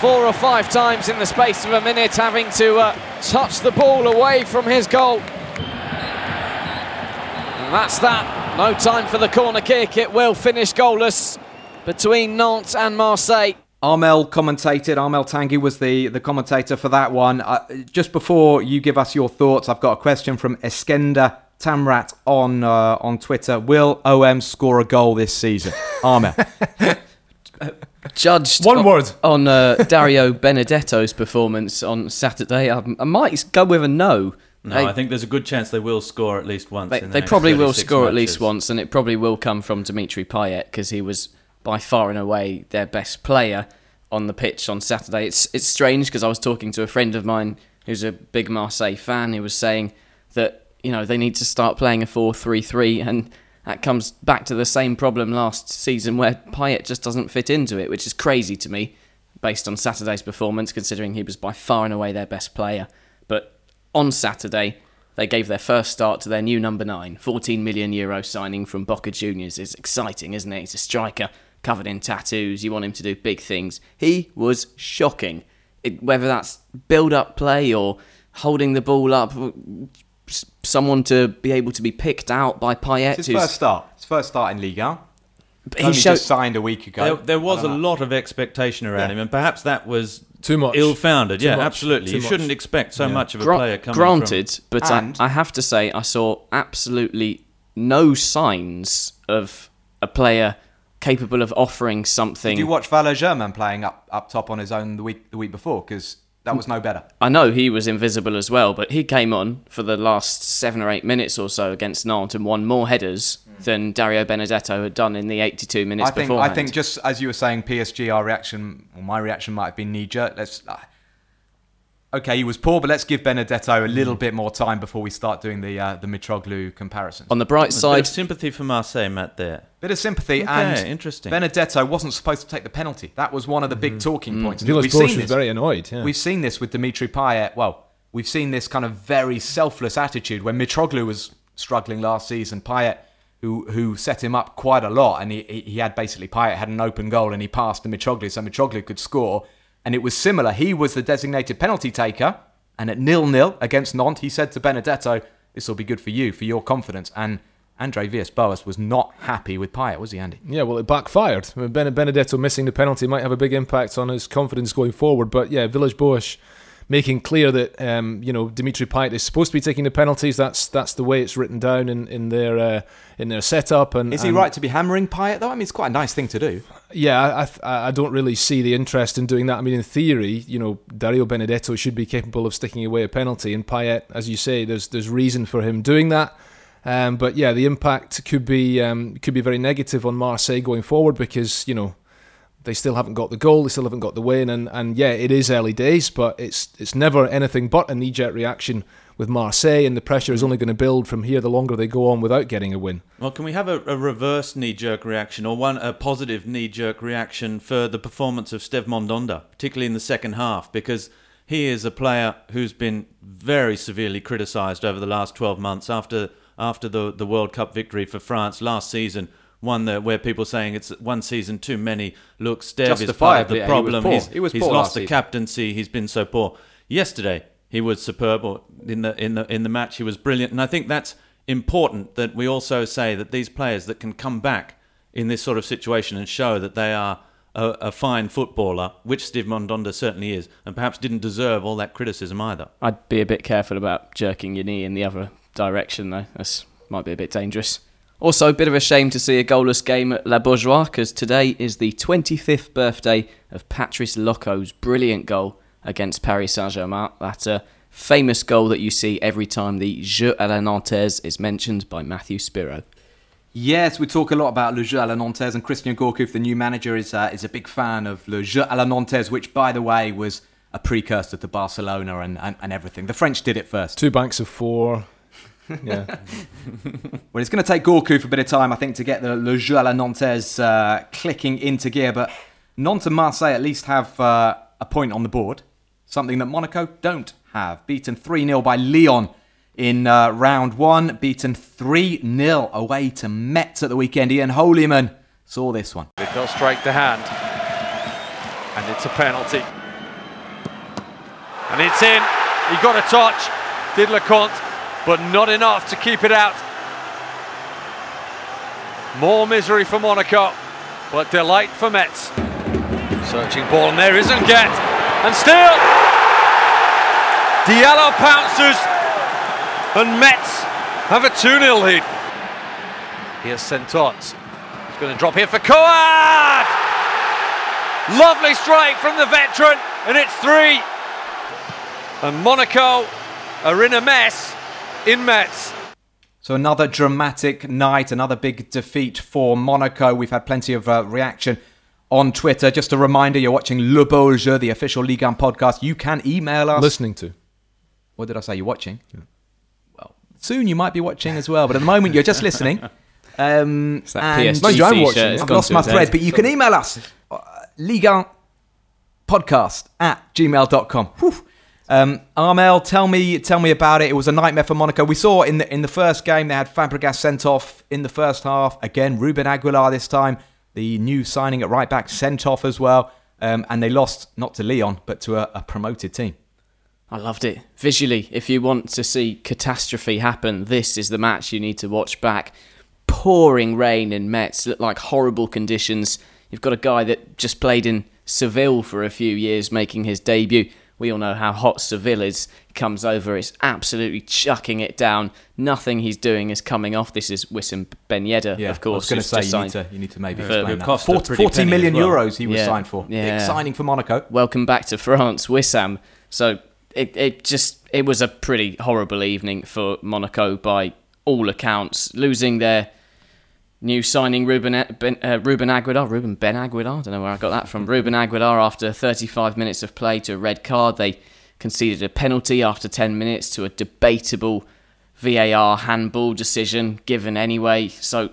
four or five times in the space of a minute, having to uh, touch the ball away from his goal. And that's that. No time for the corner kick. It will finish goalless between Nantes and Marseille. Armel commentated. Armel Tanguy was the, the commentator for that one. Uh, just before you give us your thoughts, I've got a question from Eskender Tamrat on, uh, on Twitter. Will O M score a goal this season? Armel. Judged One on, word. on uh, Dario Benedetto's performance on Saturday, I, I might go with a no. No, I, I think there's a good chance they will score at least once. They, in the they probably will score matches. at least once, and it probably will come from Dimitri Payet, because he was by far and away their best player on the pitch on Saturday. It's it's strange, because I was talking to a friend of mine who's a big Marseille fan, who was saying that, you know, they need to start playing a four three three, and that comes back to the same problem last season where Payet just doesn't fit into it, which is crazy to me based on Saturday's performance, considering he was by far and away their best player. But on Saturday, they gave their first start to their new number nine, fourteen million euro signing from Boca Juniors. It's exciting, isn't it? He's a striker, covered in tattoos. You want him to do big things. He was shocking. It, whether that's build-up play or holding the ball up, someone to be able to be picked out by Payet. It's his first start. It's first start in Ligue one. But he only showed, just signed a week ago. There, there was a know. lot of expectation around yeah. him, and perhaps that was... Too much. Ill-founded, Too yeah, much. absolutely. Too you much. shouldn't expect so yeah. much of a Gra- player coming Granted, from... but I, I have to say I saw absolutely no signs of a player capable of offering something. Did you watch Valère Germain playing up, up top on his own the week the week before? Because that was no better. I know he was invisible as well, but he came on for the last seven or eight minutes or so against Nantes and won more headers mm. than Dario Benedetto had done in the eighty-two minutes I think, beforehand. I think just as you were saying, P S G, our reaction, or my reaction might have been knee-jerk. Let's, uh, okay, he was poor, but let's give Benedetto a little mm. bit more time before we start doing the uh, the Mitroglou comparisons. On the bright side... A bit of sympathy for Marseille, Matt, there. Bit of sympathy, okay, and interesting. Benedetto wasn't supposed to take the penalty. That was one of the big mm. talking mm. points. Villas Bosch was very annoyed. Yeah. We've seen this with Dimitri Payet. Well, we've seen this kind of very selfless attitude when Mitroglou was struggling last season. Payet, who who set him up quite a lot, and he, he had basically, Payet had an open goal and he passed to Mitroglou, so Mitroglou could score. And it was similar. He was the designated penalty taker. And at nil-nil against Nantes, he said to Benedetto, this will be good for you, for your confidence. And Andre Villas-Boas was not happy with Payet, was he, Andy? Yeah, well, it backfired. I mean, Benedetto missing the penalty might have a big impact on his confidence going forward. But yeah, Villas-Boas making clear that, um, you know, Dimitri Payet is supposed to be taking the penalties. That's that's the way it's written down in, in their uh, in their setup. And is he and right to be hammering Payet though? I mean, it's quite a nice thing to do. Yeah, I I don't really see the interest in doing that. I mean, in theory, you know, Dario Benedetto should be capable of sticking away a penalty, and Payet, as you say, there's there's reason for him doing that. Um, but yeah, the impact could be um, could be very negative on Marseille going forward, because, you know, they still haven't got the goal, they still haven't got the win, and, and yeah, it is early days, but it's it's never anything but a knee-jerk reaction with Marseille, and the pressure is only going to build from here the longer they go on without getting a win. Well, can we have a, a reverse knee-jerk reaction, or one a positive knee-jerk reaction for the performance of Steve Mandanda, particularly in the second half, because he is a player who's been very severely criticised over the last twelve months after after the, the World Cup victory for France last season. One that where people saying it's one season too many. Look, Steve is part of the yeah, problem. He was poor. He's, he was he's poor lost the season. captaincy. He's been so poor. Yesterday he was superb. Or in the in the in the match he was brilliant. And I think that's important, that we also say that these players that can come back in this sort of situation and show that they are a, a fine footballer, which Steve Mandanda certainly is, and perhaps didn't deserve all that criticism either. I'd be a bit careful about jerking your knee in the other direction though. That might be a bit dangerous. Also, a bit of a shame to see a goalless game at La Beaujoire, because today is the twenty-fifth birthday of Patrice Loco's brilliant goal against Paris Saint-Germain. That uh, famous goal that you see every time the jeu à la Nantaise is mentioned by Matthew Spiro. Yes, we talk a lot about le jeu à la Nantaise, and Christian Gourcuff, the new manager, is uh, is a big fan of le jeu à la Nantaise, which, by the way, was a precursor to Barcelona and, and, and everything. The French did it first. Two banks of four... Yeah. Well, it's going to take Gourcuff a bit of time, I think, to get the Le Jeu à la Nantes uh, clicking into gear. But Nantes and Marseille at least have uh, a point on the board, something that Monaco don't have. Beaten three nil by Lyon in uh, round one. Beaten three nil away to Metz at the weekend. Ian Holyman saw this one. It does strike the hand. And it's a penalty. And it's in. He got a touch. Did Leconte. But not enough to keep it out. More misery for Monaco, but delight for Metz. Searching ball, and there isn't Get. And still, Diallo pounces, and Metz have a two nil lead. Here's Sentons. He's going to drop here for Coad! Lovely strike from the veteran, and it's three. And Monaco are in a mess in Metz. So another dramatic night, another big defeat for Monaco. We've had plenty of uh, reaction on Twitter. Just a reminder, you're watching Le Beau Jeu, the official Ligue one podcast. You can email us. Listening to. What did I say? You're watching? Yeah. Well, soon you might be watching as well, but at the moment you're just listening. Um, it's that and P S G no, I'm watching. I've lost my thread, but you can email us. Uh, Ligue one podcast at gmail dot com. Whew. Um, Armel, tell me, tell me about it. It was a nightmare for Monaco. We saw in the in the first game they had Fabregas sent off in the first half. Again, Ruben Aguilar this time, the new signing at right back, sent off as well, um, and they lost not to Lyon but to a, a promoted team. I loved it visually. If you want to see catastrophe happen, this is the match you need to watch back. Pouring rain in Metz, looked like horrible conditions. You've got a guy that just played in Seville for a few years making his debut. We all know how hot Seville is. He comes over, it's absolutely chucking it down. Nothing he's doing is coming off. This is Wissam Ben Yedder, yeah, of course. I was going to say, you need to, you need to maybe explain that. forty, forty million well. euros he was yeah, signed for. Yeah. Big signing for Monaco. Welcome back to France, Wissam. So it, it just it was a pretty horrible evening for Monaco by all accounts. Losing their new signing, Ruben ben, uh, Ruben Aguilar, Ruben Ben Aguilar, I don't know where I got that from, Ruben Aguilar, after thirty-five minutes of play to a red card. They conceded a penalty after ten minutes to a debatable V A R handball decision, given anyway. So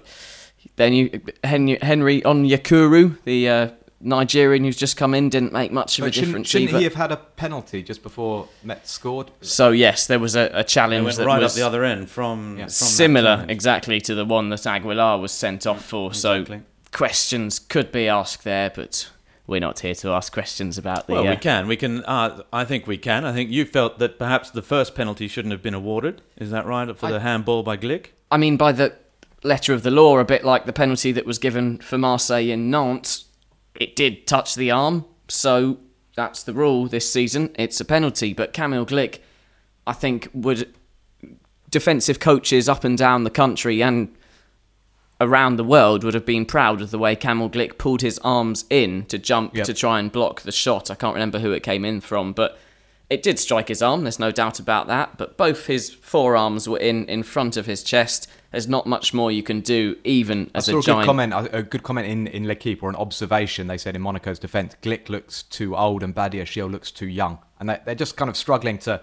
then you, Henry, Henry Onyekuru, the uh, Nigerian who's just come in, didn't make much of but a shouldn't, difference. Shouldn't either. He have had a penalty just before Metz scored? So yes, there was a, a challenge. It went that right was up the other end from, yeah, from similar exactly to the one that Aguilar was sent off for. Exactly. So questions could be asked there, but we're not here to ask questions about the. Well, uh, we can. We can. Uh, I think we can. I think you felt that perhaps the first penalty shouldn't have been awarded. Is that right? For I, the handball by Glick. I mean, by the letter of the law, a bit like the penalty that was given for Marseille in Nantes. It did touch the arm, so that's the rule this season. It's a penalty, but Kamil Glick, I think, would defensive coaches up and down the country and around the world would have been proud of the way Kamil Glick pulled his arms in to jump yep. to try and block the shot. I can't remember who it came in from, but it did strike his arm. There's no doubt about that, but both his forearms were in, in front of his chest. There's not much more you can do, even as I saw a giant. A good comment, a good comment in, in L'Equipe, or an observation, they said in Monaco's defence, Glick looks too old and Badia Shiel looks too young. And they're just kind of struggling to,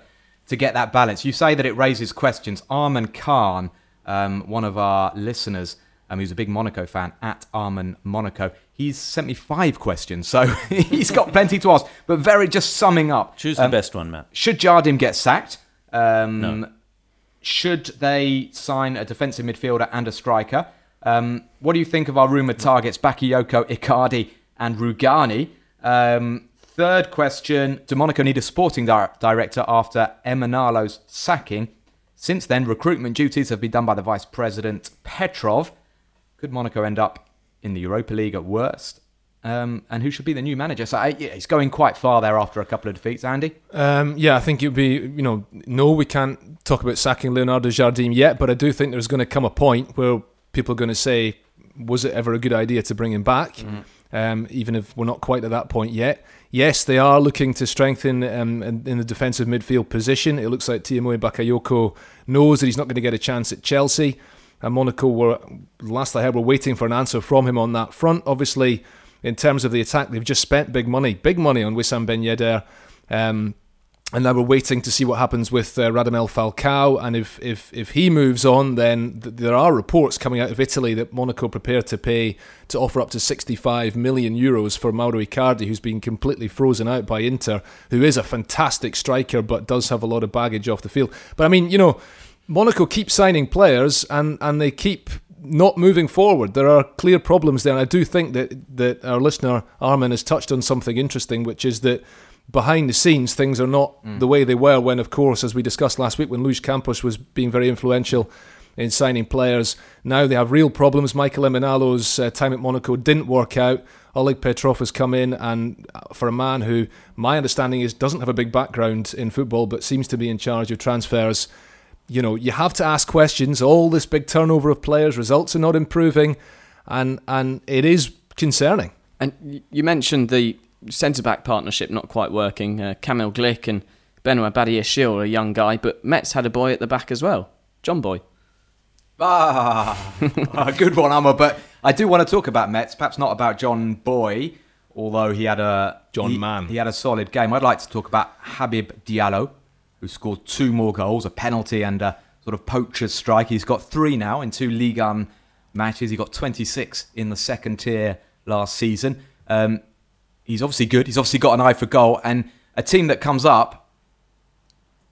to get that balance. You say that it raises questions. Arman Khan, um, one of our listeners, um, who's a big Monaco fan, at Arman Monaco, he's sent me five questions, so he's got plenty to ask. But very just summing up. Choose um, the best one, Matt. Should Jardim get sacked? Um, no. Should they sign a defensive midfielder and a striker? Um, what do you think of our rumoured targets, Bakayoko, Icardi and Rugani? Um, third question, do Monaco need a sporting di- director after Emanalo's sacking? Since then, recruitment duties have been done by the Vice President Petrov. Could Monaco end up in the Europa League at worst? Um, and who should be the new manager? So uh, yeah, he's going quite far there after a couple of defeats, Andy. Um, yeah, I think it would be, you know, no, we can't talk about sacking Leonardo Jardim yet, but I do think there's going to come a point where people are going to say, was it ever a good idea to bring him back? Mm. Um, even if we're not quite at that point yet. Yes, they are looking to strengthen um, in the defensive midfield position. It looks like Tiomoe Bakayoko knows that he's not going to get a chance at Chelsea. And Monaco were, last I heard, were waiting for an answer from him on that front. Obviously, in terms of the attack, they've just spent big money, big money on Wissam Ben Yedder. Um, and now we're waiting to see what happens with uh, Radamel Falcao. And if, if, if he moves on, then th- there are reports coming out of Italy that Monaco prepared to pay, to offer up to sixty-five million euros for Mauro Icardi, who's been completely frozen out by Inter, who is a fantastic striker, but does have a lot of baggage off the field. But I mean, you know, Monaco keep signing players and, and they keep not moving forward. There are clear problems there, and I do think that that our listener Armin has touched on something interesting, which is that behind the scenes things are not mm. the way they were when, of course, as we discussed last week, when Luis Campos was being very influential in signing players. Now they have real problems. Michael Emanalo's uh, time at Monaco didn't work out. Oleg Petrov has come in, and for a man who, my understanding is, doesn't have a big background in football but seems to be in charge of transfers. You know, you have to ask questions. All this big turnover of players, results are not improving, and and it is concerning. And you mentioned the centre-back partnership not quite working. Uh, Kamil Glick and Benoît Badiashile, a young guy, but Metz had a boy at the back as well, John Boy. Ah, a good one, Amma, but I do want to talk about Metz, perhaps not about John Boy, although he had a John he, Man. He had a solid game. I'd like to talk about Habib Diallo, who scored two more goals, a penalty and a sort of poacher's strike. He's got three now in two Ligue one matches. He got twenty-six in the second tier last season. Um, he's obviously good. He's obviously got an eye for goal, and a team that comes up,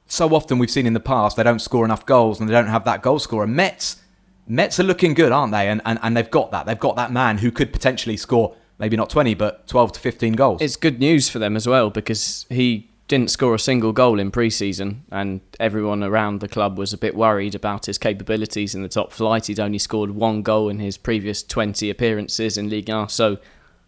so often we've seen in the past, they don't score enough goals and they don't have that goal scorer. Metz, Metz are looking good, aren't they? And, and and they've got that. They've got that man who could potentially score, maybe not twenty, but twelve to fifteen goals. It's good news for them as well, because he didn't score a single goal in pre-season and everyone around the club was a bit worried about his capabilities in the top flight. He'd only scored one goal in his previous twenty appearances in Ligue one, so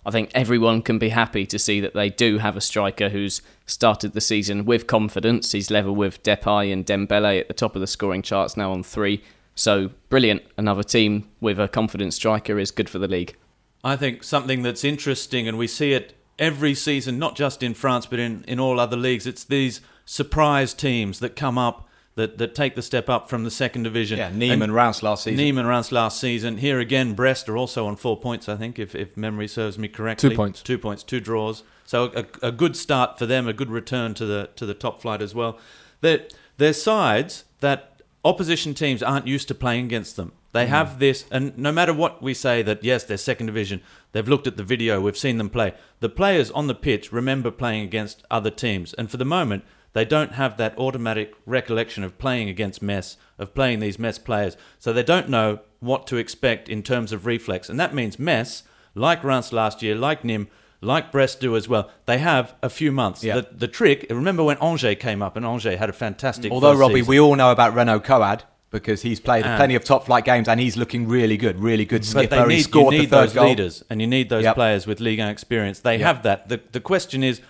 I think everyone can be happy to see that they do have a striker who's started the season with confidence. He's level with Depay and Dembele at the top of the scoring charts, now on three. So, brilliant. Another team with a confident striker is good for the league. I think something that's interesting, and we see it every season, not just in France, but in, in all other leagues, it's these surprise teams that come up, that, that take the step up from the second division. Yeah, Nîmes and, and Reims last season. Nîmes and Reims last season. Here again, Brest are also on four points, I think, if, if memory serves me correctly. Two points. Two points, two draws. So a, a good start for them, a good return to the to the top flight as well. They're, they're sides that opposition teams aren't used to playing against them. They mm. have this, and no matter what we say that, yes, they're second division, they've looked at the video, we've seen them play. The players on the pitch remember playing against other teams, and for the moment, they don't have that automatic recollection of playing against Metz, of playing these Metz players. So they don't know what to expect in terms of reflex. And that means Metz, like Reims last year, like Nîmes, like Brest do as well, they have a few months. Yeah. The, the trick, remember when Angers came up, and Angers had a fantastic Although, first Robbie, season. We all know about Renaud Coad, because he's played and plenty of top-flight games, and he's looking really good, really good skipper. But they need, scored you need the third those goal. leaders, and you need those yep. players with Ligue one experience. They yep. have that. The, the question is,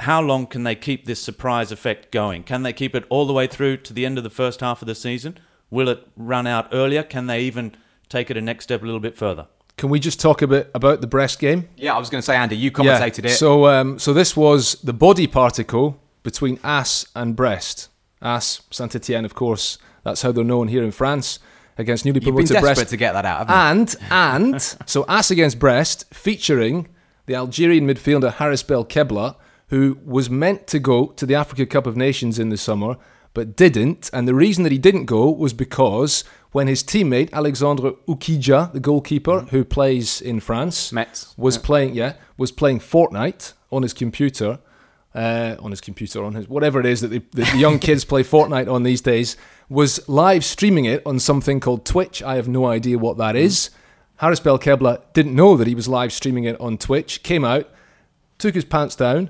how long can they keep this surprise effect going? Can they keep it all the way through to the end of the first half of the season? Will it run out earlier? Can they even take it a next step a little bit further? Can we just talk a bit about the Brest game? Yeah, I was going to say, Andy, you commentated yeah. it. So um, so this was the body particle between A S and Brest. A S, Saint-Étienne, of course, that's how they're known here in France, against newly promoted Brest. You've been desperate Brest. to get that out, haven't you? And, and, so A S against Brest, featuring the Algerian midfielder Haris Belkebla, who was meant to go to the Africa Cup of Nations in the summer, but didn't. And the reason that he didn't go was because when his teammate, Alexandre Oukidja, the goalkeeper, mm-hmm. who plays in France, Metz. was yeah. playing yeah, was playing Fortnite on his computer, uh, on his computer, on his, whatever it is that the, that the young kids play Fortnite on these days, was live streaming it on something called Twitch. I have no idea what that mm-hmm. is. Haris Belkebla didn't know that he was live streaming it on Twitch, came out, took his pants down,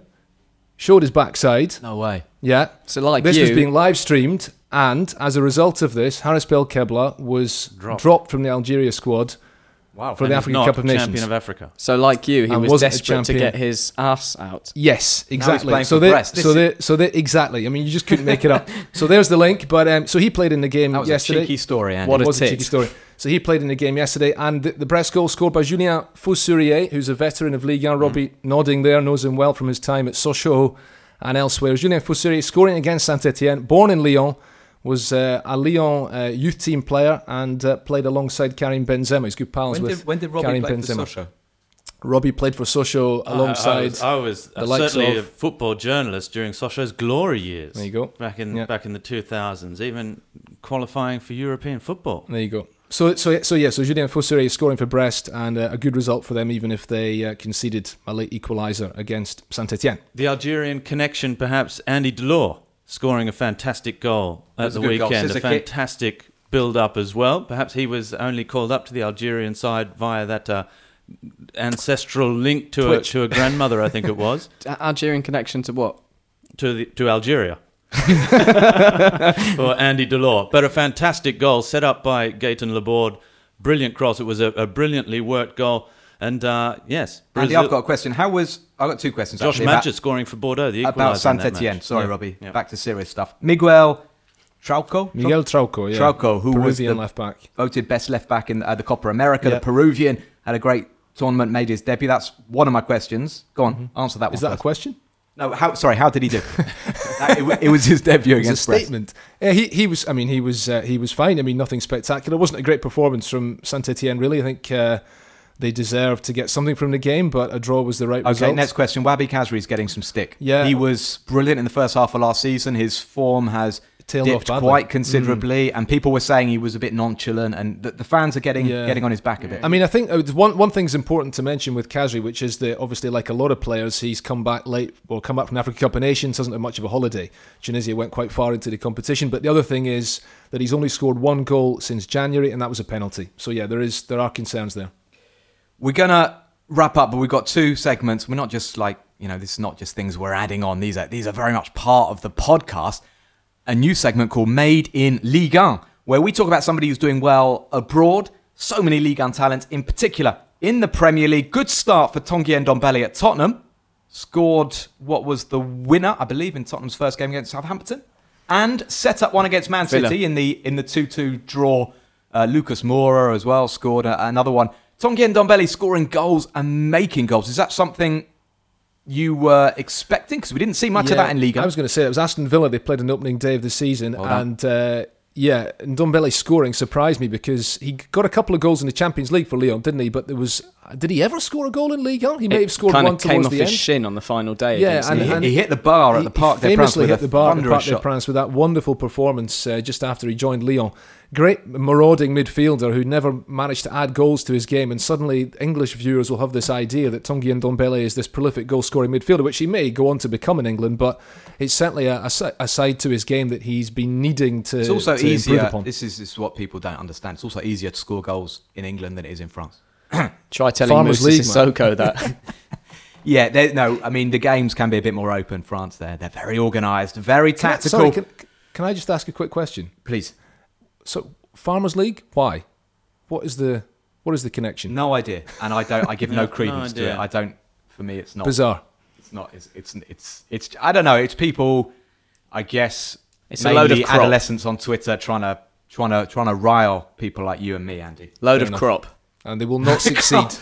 showed his backside. No way. Yeah. So like this you... was being live streamed, and as a result of this, Haris Belkebla was dropped. dropped from the Algeria squad. Wow. For and the African Cup of Nations. Champion of Africa. So like you, he and was desperate to get his ass out. Yes, exactly. So they, so they, so they, exactly. I mean, you just couldn't make it up. So there's the link. But um, so he played in the game that was yesterday. A cheeky story, Andy. What it was tit. a cheeky story. So he played in the game yesterday, and the, the Brest goal scored by Julien Faussurier, who's a veteran of Ligue one. Robbie mm. nodding there, knows him well from his time at Sochaux and elsewhere. Julien Faussurier scoring against Saint-Étienne, born in Lyon, was uh, a Lyon uh, youth team player and uh, played alongside Karim Benzema. He's good pals when did, with when did Robbie Karim play Benzema. For Sochaux? Robbie played for Sochaux alongside. I, I was, I was the certainly of, a football journalist during Sochaux's glory years. There you go. Back in yeah. back in the two thousands, even qualifying for European football. There you go. So so so yeah. So Julien Faussurier scoring for Brest, and uh, a good result for them, even if they uh, conceded a late equaliser against Saint-Étienne. The Algerian connection, perhaps, Andy Delors, scoring a fantastic goal at the weekend, a fantastic build-up as well. Perhaps he was only called up to the Algerian side via that uh, ancestral link to a, to a grandmother, I think it was. Algerian connection to what? To the, to Algeria. For Andy Delors. But a fantastic goal set up by Gaëtan Laborde. Brilliant cross. It was a, a brilliantly worked goal. And uh, yes, Brazil. Andy, I've got a question. How was I've got two questions. Josh Madger scoring for Bordeaux, the equaliser about Saint-Étienne. Sorry, yeah. Robbie. Yeah. Back to serious stuff. Miguel Trauco, Miguel Trauco, yeah. Trauco, who Peruvian was the left back, voted best left back in uh, the Copa America. Yeah. The Peruvian had a great tournament, made his debut. That's one of my questions. Go on, mm-hmm. answer that. Is one Is that first. a question? No. How? Sorry. How did he do? that, it, it was his debut against Brest. It was a statement. Yeah, he, he was. I mean, he was uh, he was fine. I mean, nothing spectacular. It wasn't a great performance from Saint-Étienne, really. I think uh, they deserved to get something from the game, but a draw was the right okay, result. Okay, next question. Wabi Khazri is getting some stick. Yeah, he was brilliant in the first half of last season. His form has tailed dipped off quite considerably, mm. and people were saying he was a bit nonchalant, and the, the fans are getting yeah. getting on his back a bit. I mean, I think one one thing's important to mention with Khazri, which is that obviously, like a lot of players, he's come back late, or come back from the Africa Cup of Nations, hasn't had much of a holiday. Tunisia went quite far into the competition, but the other thing is that he's only scored one goal since January, and that was a penalty. So yeah, there is there are concerns there. We're gonna wrap up, but we've got two segments. We're not just like you know, this is not just things we're adding on. These are these are very much part of the podcast. A new segment called Made in Ligue one, where we talk about somebody who's doing well abroad. So many Ligue one talents, in particular in the Premier League. Good start for Tanguy Ndombele at Tottenham. Scored what was the winner, I believe, in Tottenham's first game against Southampton. And set up one against Man Villa. City in the in the two-two draw. Uh, Lucas Moura as well scored a, another one. Tanguy Ndombele scoring goals and making goals. Is that something you were expecting? Because we didn't see much yeah, of that in Ligue one. I was going to say, it was Aston Villa. They played on the opening day of the season. Well and, uh, yeah, Ndombele scoring surprised me because he got a couple of goals in the Champions League for Lyon, didn't he? But there was... Did he ever score a goal in Ligue one? He it may have scored one towards the end. Kind of came off his shin on the final day. Yeah, and, and he hit the bar at the Parc des Princes with a thunderous shot. Famously hit the bar at the Parc des Princes with that wonderful performance uh, just after he joined Lyon. Great marauding midfielder who never managed to add goals to his game, and suddenly English viewers will have this idea that Tanguy Ndombele is this prolific goal-scoring midfielder, which he may go on to become in England, but it's certainly a, a side to his game that he's been needing to, it's also to easier, improve upon. This is, this is what people don't understand. It's also easier to score goals in England than it is in France. Try telling Moussa Sissoko that. yeah, they, no, I mean, the games can be a bit more open, France there. They're very organised, very tactical. Can I, sorry, can, can I just ask a quick question? Please. So, Farmers League, why? What is the what is the connection? No idea. And I don't. I give no, no credence no to it. I don't, for me, it's not. Bizarre. It's not, it's, it's, it's, it's I don't know, it's people, I guess, it's mainly a load of crop. Adolescents on Twitter trying to, trying, to, trying to rile people like you and me, Andy. Load Fair of enough. Crop. And they will not succeed.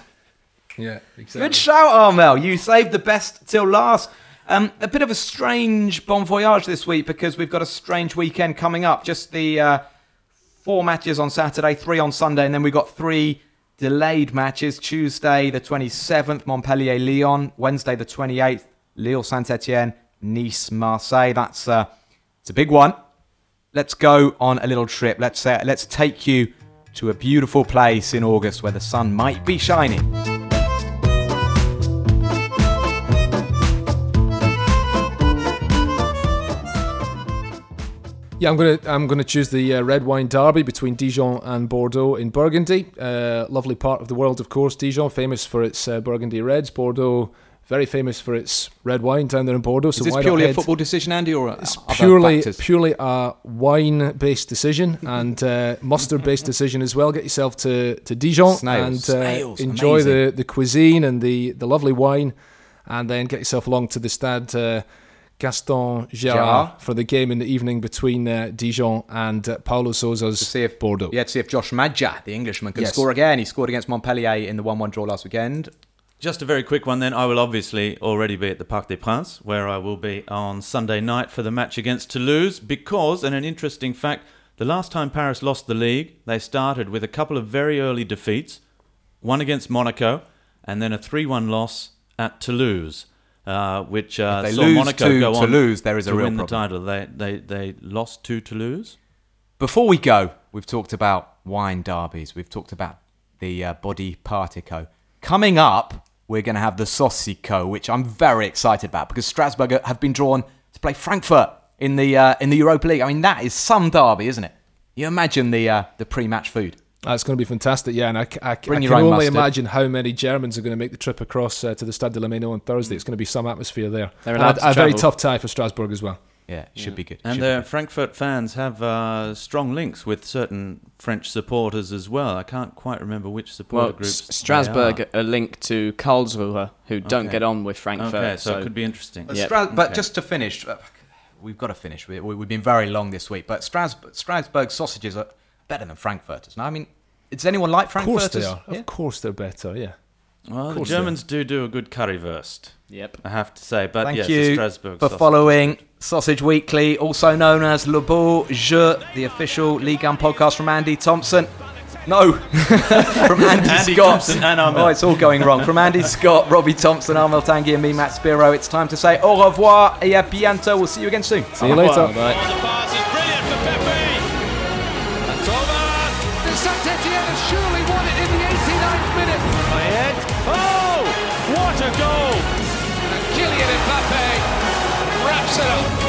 Yeah, exactly. Good shout, Armel. You saved the best till last. Um, a bit of a strange bon voyage this week because we've got a strange weekend coming up. Just the uh, four matches on Saturday, three on Sunday, and then we've got three delayed matches. Tuesday the twenty-seventh, Montpellier-Lyon. Wednesday the twenty-eighth, Lille-Saint-Etienne, Nice-Marseille. That's uh, it's a big one. Let's go on a little trip. Let's uh, let's take you to a beautiful place in August where the sun might be shining. Yeah, I'm gonna I'm gonna choose the uh, red wine derby between Dijon and Bordeaux in Burgundy. Uh, lovely part of the world, of course. Dijon, famous for its uh, Burgundy reds. Bordeaux, very famous for its red wine down there in Bordeaux. So is this purely a football decision, Andy, or a, it's purely factors? purely a wine-based decision and uh, mustard-based decision as well. Get yourself to, to Dijon Snails. and uh, Snails. enjoy the, the cuisine and the, the lovely wine, and then get yourself along to the Stade uh, Gaston Gerard for the game in the evening between uh, Dijon and uh, Paulo Sousa's to see if, Bordeaux. Yeah, to see if Josh Madja, the Englishman, can yes. score again. He scored against Montpellier in the one-one draw last weekend. Just a very quick one then. I will obviously already be at the Parc des Princes, where I will be on Sunday night for the match against Toulouse, because, and an interesting fact, the last time Paris lost the league, they started with a couple of very early defeats, one against Monaco, and then a three one loss at Toulouse, uh, which uh, saw Monaco to go on Toulouse, there is to a real win problem. the title. They, they, they lost to Toulouse. Before we go, we've talked about wine derbies. We've talked about the uh, body partico. Coming up, we're going to have the Saucico, which I'm very excited about because Strasbourg have been drawn to play Frankfurt in the uh, in the Europa League. I mean, that is some derby, isn't it? You imagine the uh, the pre-match food. That's going to be fantastic, yeah. And I, I, I can only mustard. imagine how many Germans are going to make the trip across uh, to the Stade de la Méno on Thursday. It's going to be some atmosphere there. And a, a very tough tie for Strasbourg as well. Yeah, it should yeah. be good. It and the good. Frankfurt fans have uh, strong links with certain French supporters as well. I can't quite remember which supporter well, groups. S- Strasbourg are. are linked to Karlsruhe, who okay. don't get on with Frankfurt. Okay, so, so it could be interesting. But, yep. Stra- but okay. just to finish, we've got to finish. We, we, we've been very long this week, but Strasbourg, Strasbourg sausages are better than Frankfurters. Now, I mean, does anyone like Frankfurters? Of course they are. Yeah? Of course they're better, yeah. Well, the Germans do do a good currywurst. Yep. I have to say. But Thank yes, you the Strasbourg for sausage. Following Sausage Weekly, also known as Le Beau Jeu, the official Ligue one podcast from Andy Thompson. No, from Andy, Andy Scott. Thompson and Armel. Oh, it's all going wrong. From Andy Scott, Robbie Thompson, Armel Tanguy, and me, Matt Spiro. It's time to say au revoir et à bientôt. We'll see you again soon. See you later. Bye. Goal! And Kylian Mbappé wraps it up.